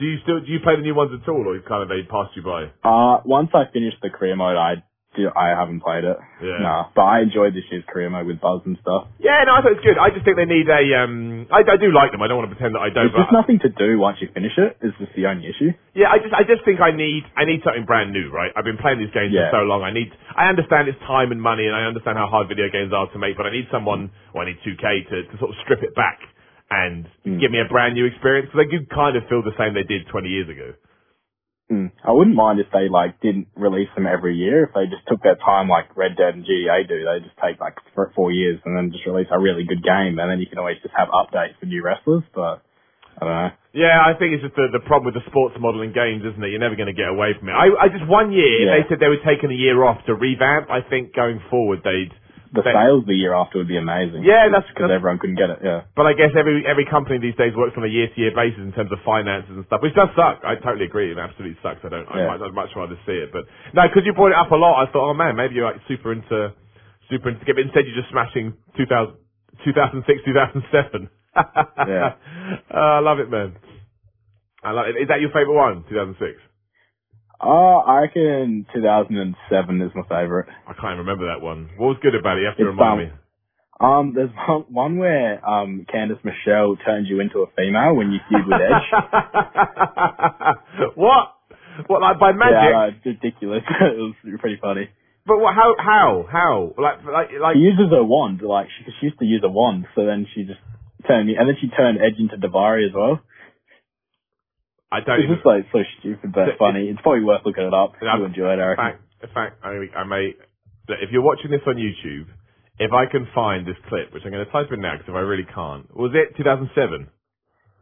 Do you still do you play the new ones at all, or kind of they passed you by? Uh, once I finished the career mode, I. I haven't played it. Yeah. Nah, but I enjoyed this year's career mode with Buzz and stuff. Yeah, no, I thought it's good. I just think they need a... Um, I, I do like them. I don't want to pretend that I don't. There's just nothing to do once you finish it. It's just the only issue. Yeah, I just I just think I need I need something brand new, right? I've been playing these games yeah. for so long. I need. I understand it's time and money, and I understand how hard video games are to make, but I need someone, or I need two K to, to sort of strip it back and mm. give me a brand new experience, because they do kind of feel the same they did twenty years ago. Mm. I wouldn't mind if they like didn't release them every year. If they just took their time, like Red Dead and G T A do, they just take like three, four years and then just release a really good game, and then you can always just have updates for new wrestlers. But I don't know. Yeah, I think it's just the, the problem with the sports model in games, isn't it? You're never going to get away from it. I, I just one year yeah. they said they were taking a year off to revamp. I think going forward they'd. The sales the year after would be amazing. Yeah, that's because everyone couldn't get it. Yeah, but I guess every every company these days works on a year to year basis in terms of finances and stuff, which does suck. I totally agree. It absolutely sucks. I don't. Yeah. I might, I'd much rather see it. But no, because you brought it up a lot, I thought, oh man, maybe you're like super into super into. But instead, you're just smashing two thousand, two thousand six, two thousand seven. Yeah, uh, I love it, man. I love it. Is that your favorite one? two thousand six. Oh, I reckon two thousand seven is my favourite. I can't remember that one. What was good about it? You have to it's, remind um, me. Um, there's one, one where um, Candice Michelle turns you into a female when you feud with Edge. What? What, like by magic? Yeah, no, it's ridiculous. It was pretty funny. But what, how? How? How? Like, like, like... She uses her wand. Like she, she used to use a wand, so then she just turned me, and then she turned Edge into Daivari as well. I don't it's even, just like so stupid but funny. It's probably worth looking it up. You'll enjoy it, I reckon. In fact, I, I may... If you're watching this on YouTube, if I can find this clip, which I'm going to type in now because if I really can't. Was it two thousand seven?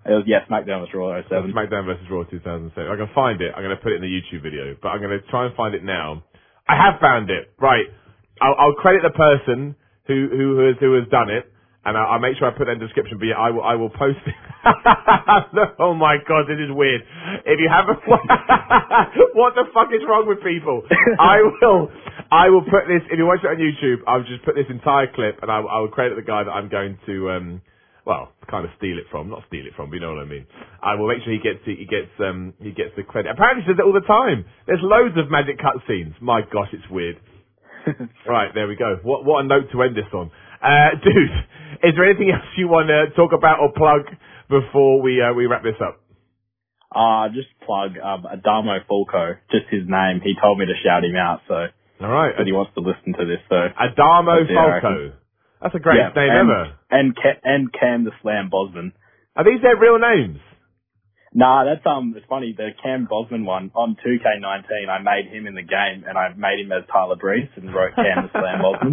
It was, yeah, SmackDown versus. Raw oh seven. SmackDown versus. Raw two thousand seven. If I can find it, I'm going to put it in the YouTube video. But I'm going to try and find it now. I have found it. Right. I'll, I'll credit the person who, who, has, who has done it. And I'll, I'll make sure I put that in the description, but yeah, I will, I will post it. Oh my god, this is weird. If you haven't, what the fuck is wrong with people? I will, I will put this, if you watch it on YouTube, I'll just put this entire clip and I, I will credit the guy that I'm going to, um, well, kind of steal it from, not steal it from, but you know what I mean. I will make sure he gets, he gets, um, he gets the credit. Apparently he does it all the time. There's loads of magic cutscenes. My gosh, it's weird. Right, there we go. What, what a note to end this on. Uh, dude, is there anything else you want to talk about or plug before we uh, we wrap this up? Uh, just plug um, Adamo Falco, just his name. He told me to shout him out, so all right. But he wants to listen to this, so Adamo Falco. That's a great yeah, name and, ever. And Ke- and Cam the Slam Bosman. Are these their real names? Nah, that's um. It's funny. The Cam Bosman one on two K nineteen, I made him in the game, and I made him as Tyler Breeze and wrote Cam the Slam Bosman.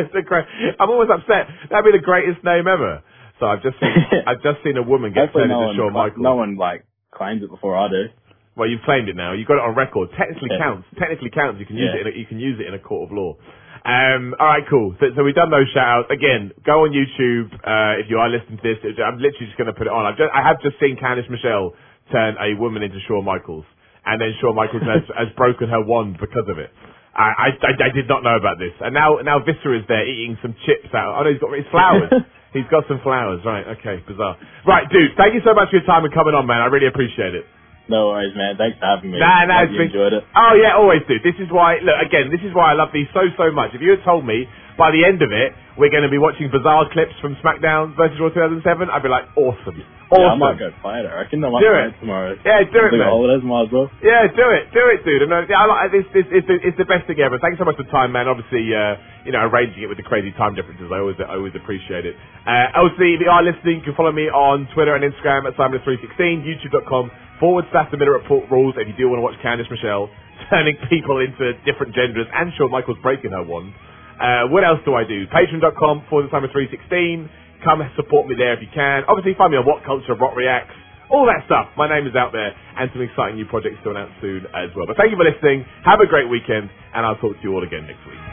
It's a great. I'm always upset. That'd be the greatest name ever. So I've just seen, I've just seen a woman get turned into Shawn Michaels. No one like claims it before I do. Well, you've claimed it now. You've got it on record. Technically yeah. counts. Technically counts. You can use yeah. it. In a, you can use it in a court of law. Um, all right, cool. So, so we've done those shout-outs. Again, go on YouTube uh, if you are listening to this. I'm literally just going to put it on. I've just, I have just seen Candice Michelle turn a woman into Shawn Michaels, and then Shawn Michaels has, has broken her wand because of it. I, I, I did not know about this. And now now Viscera is there eating some chips out. Oh, no, he's got his flowers. He's got some flowers. Right, okay, bizarre. Right, dude, thank you so much for your time and coming on, man. I really appreciate it. No worries, man. Thanks for having me. Nah, nah, it's been... enjoyed it. Oh, yeah, always do. This is why, look, again, this is why I love these so, so much. If you had told me by the end of it, we're going to be watching bizarre clips from SmackDown versus Raw two thousand seven. I'd be like, awesome. Awesome. Yeah, I might go fight it. I reckon I might fight it tomorrow. Yeah, do it, man. Holidays, might as well. Yeah, do it. Do it, dude. And, uh, yeah, I like this. This is it's the best thing ever. Thanks so much for the time, man. Obviously, uh, you know, arranging it with the crazy time differences. I always, I always appreciate it. Uh, obviously, if you are listening, you can follow me on Twitter and Instagram at Simon three sixteen, YouTube dot com forward slash the Minute Report Rules. If you do want to watch Candice Michelle turning people into different genders, and Shawn Michaels breaking her wand. Uh, what else do I do? Patreon dot com for the Simon three sixteen. Come support me there if you can. Obviously, find me on What Culture, Rock Reacts, all that stuff. My name is out there, and some exciting new projects to announce soon as well. But thank you for listening. Have a great weekend, and I'll talk to you all again next week.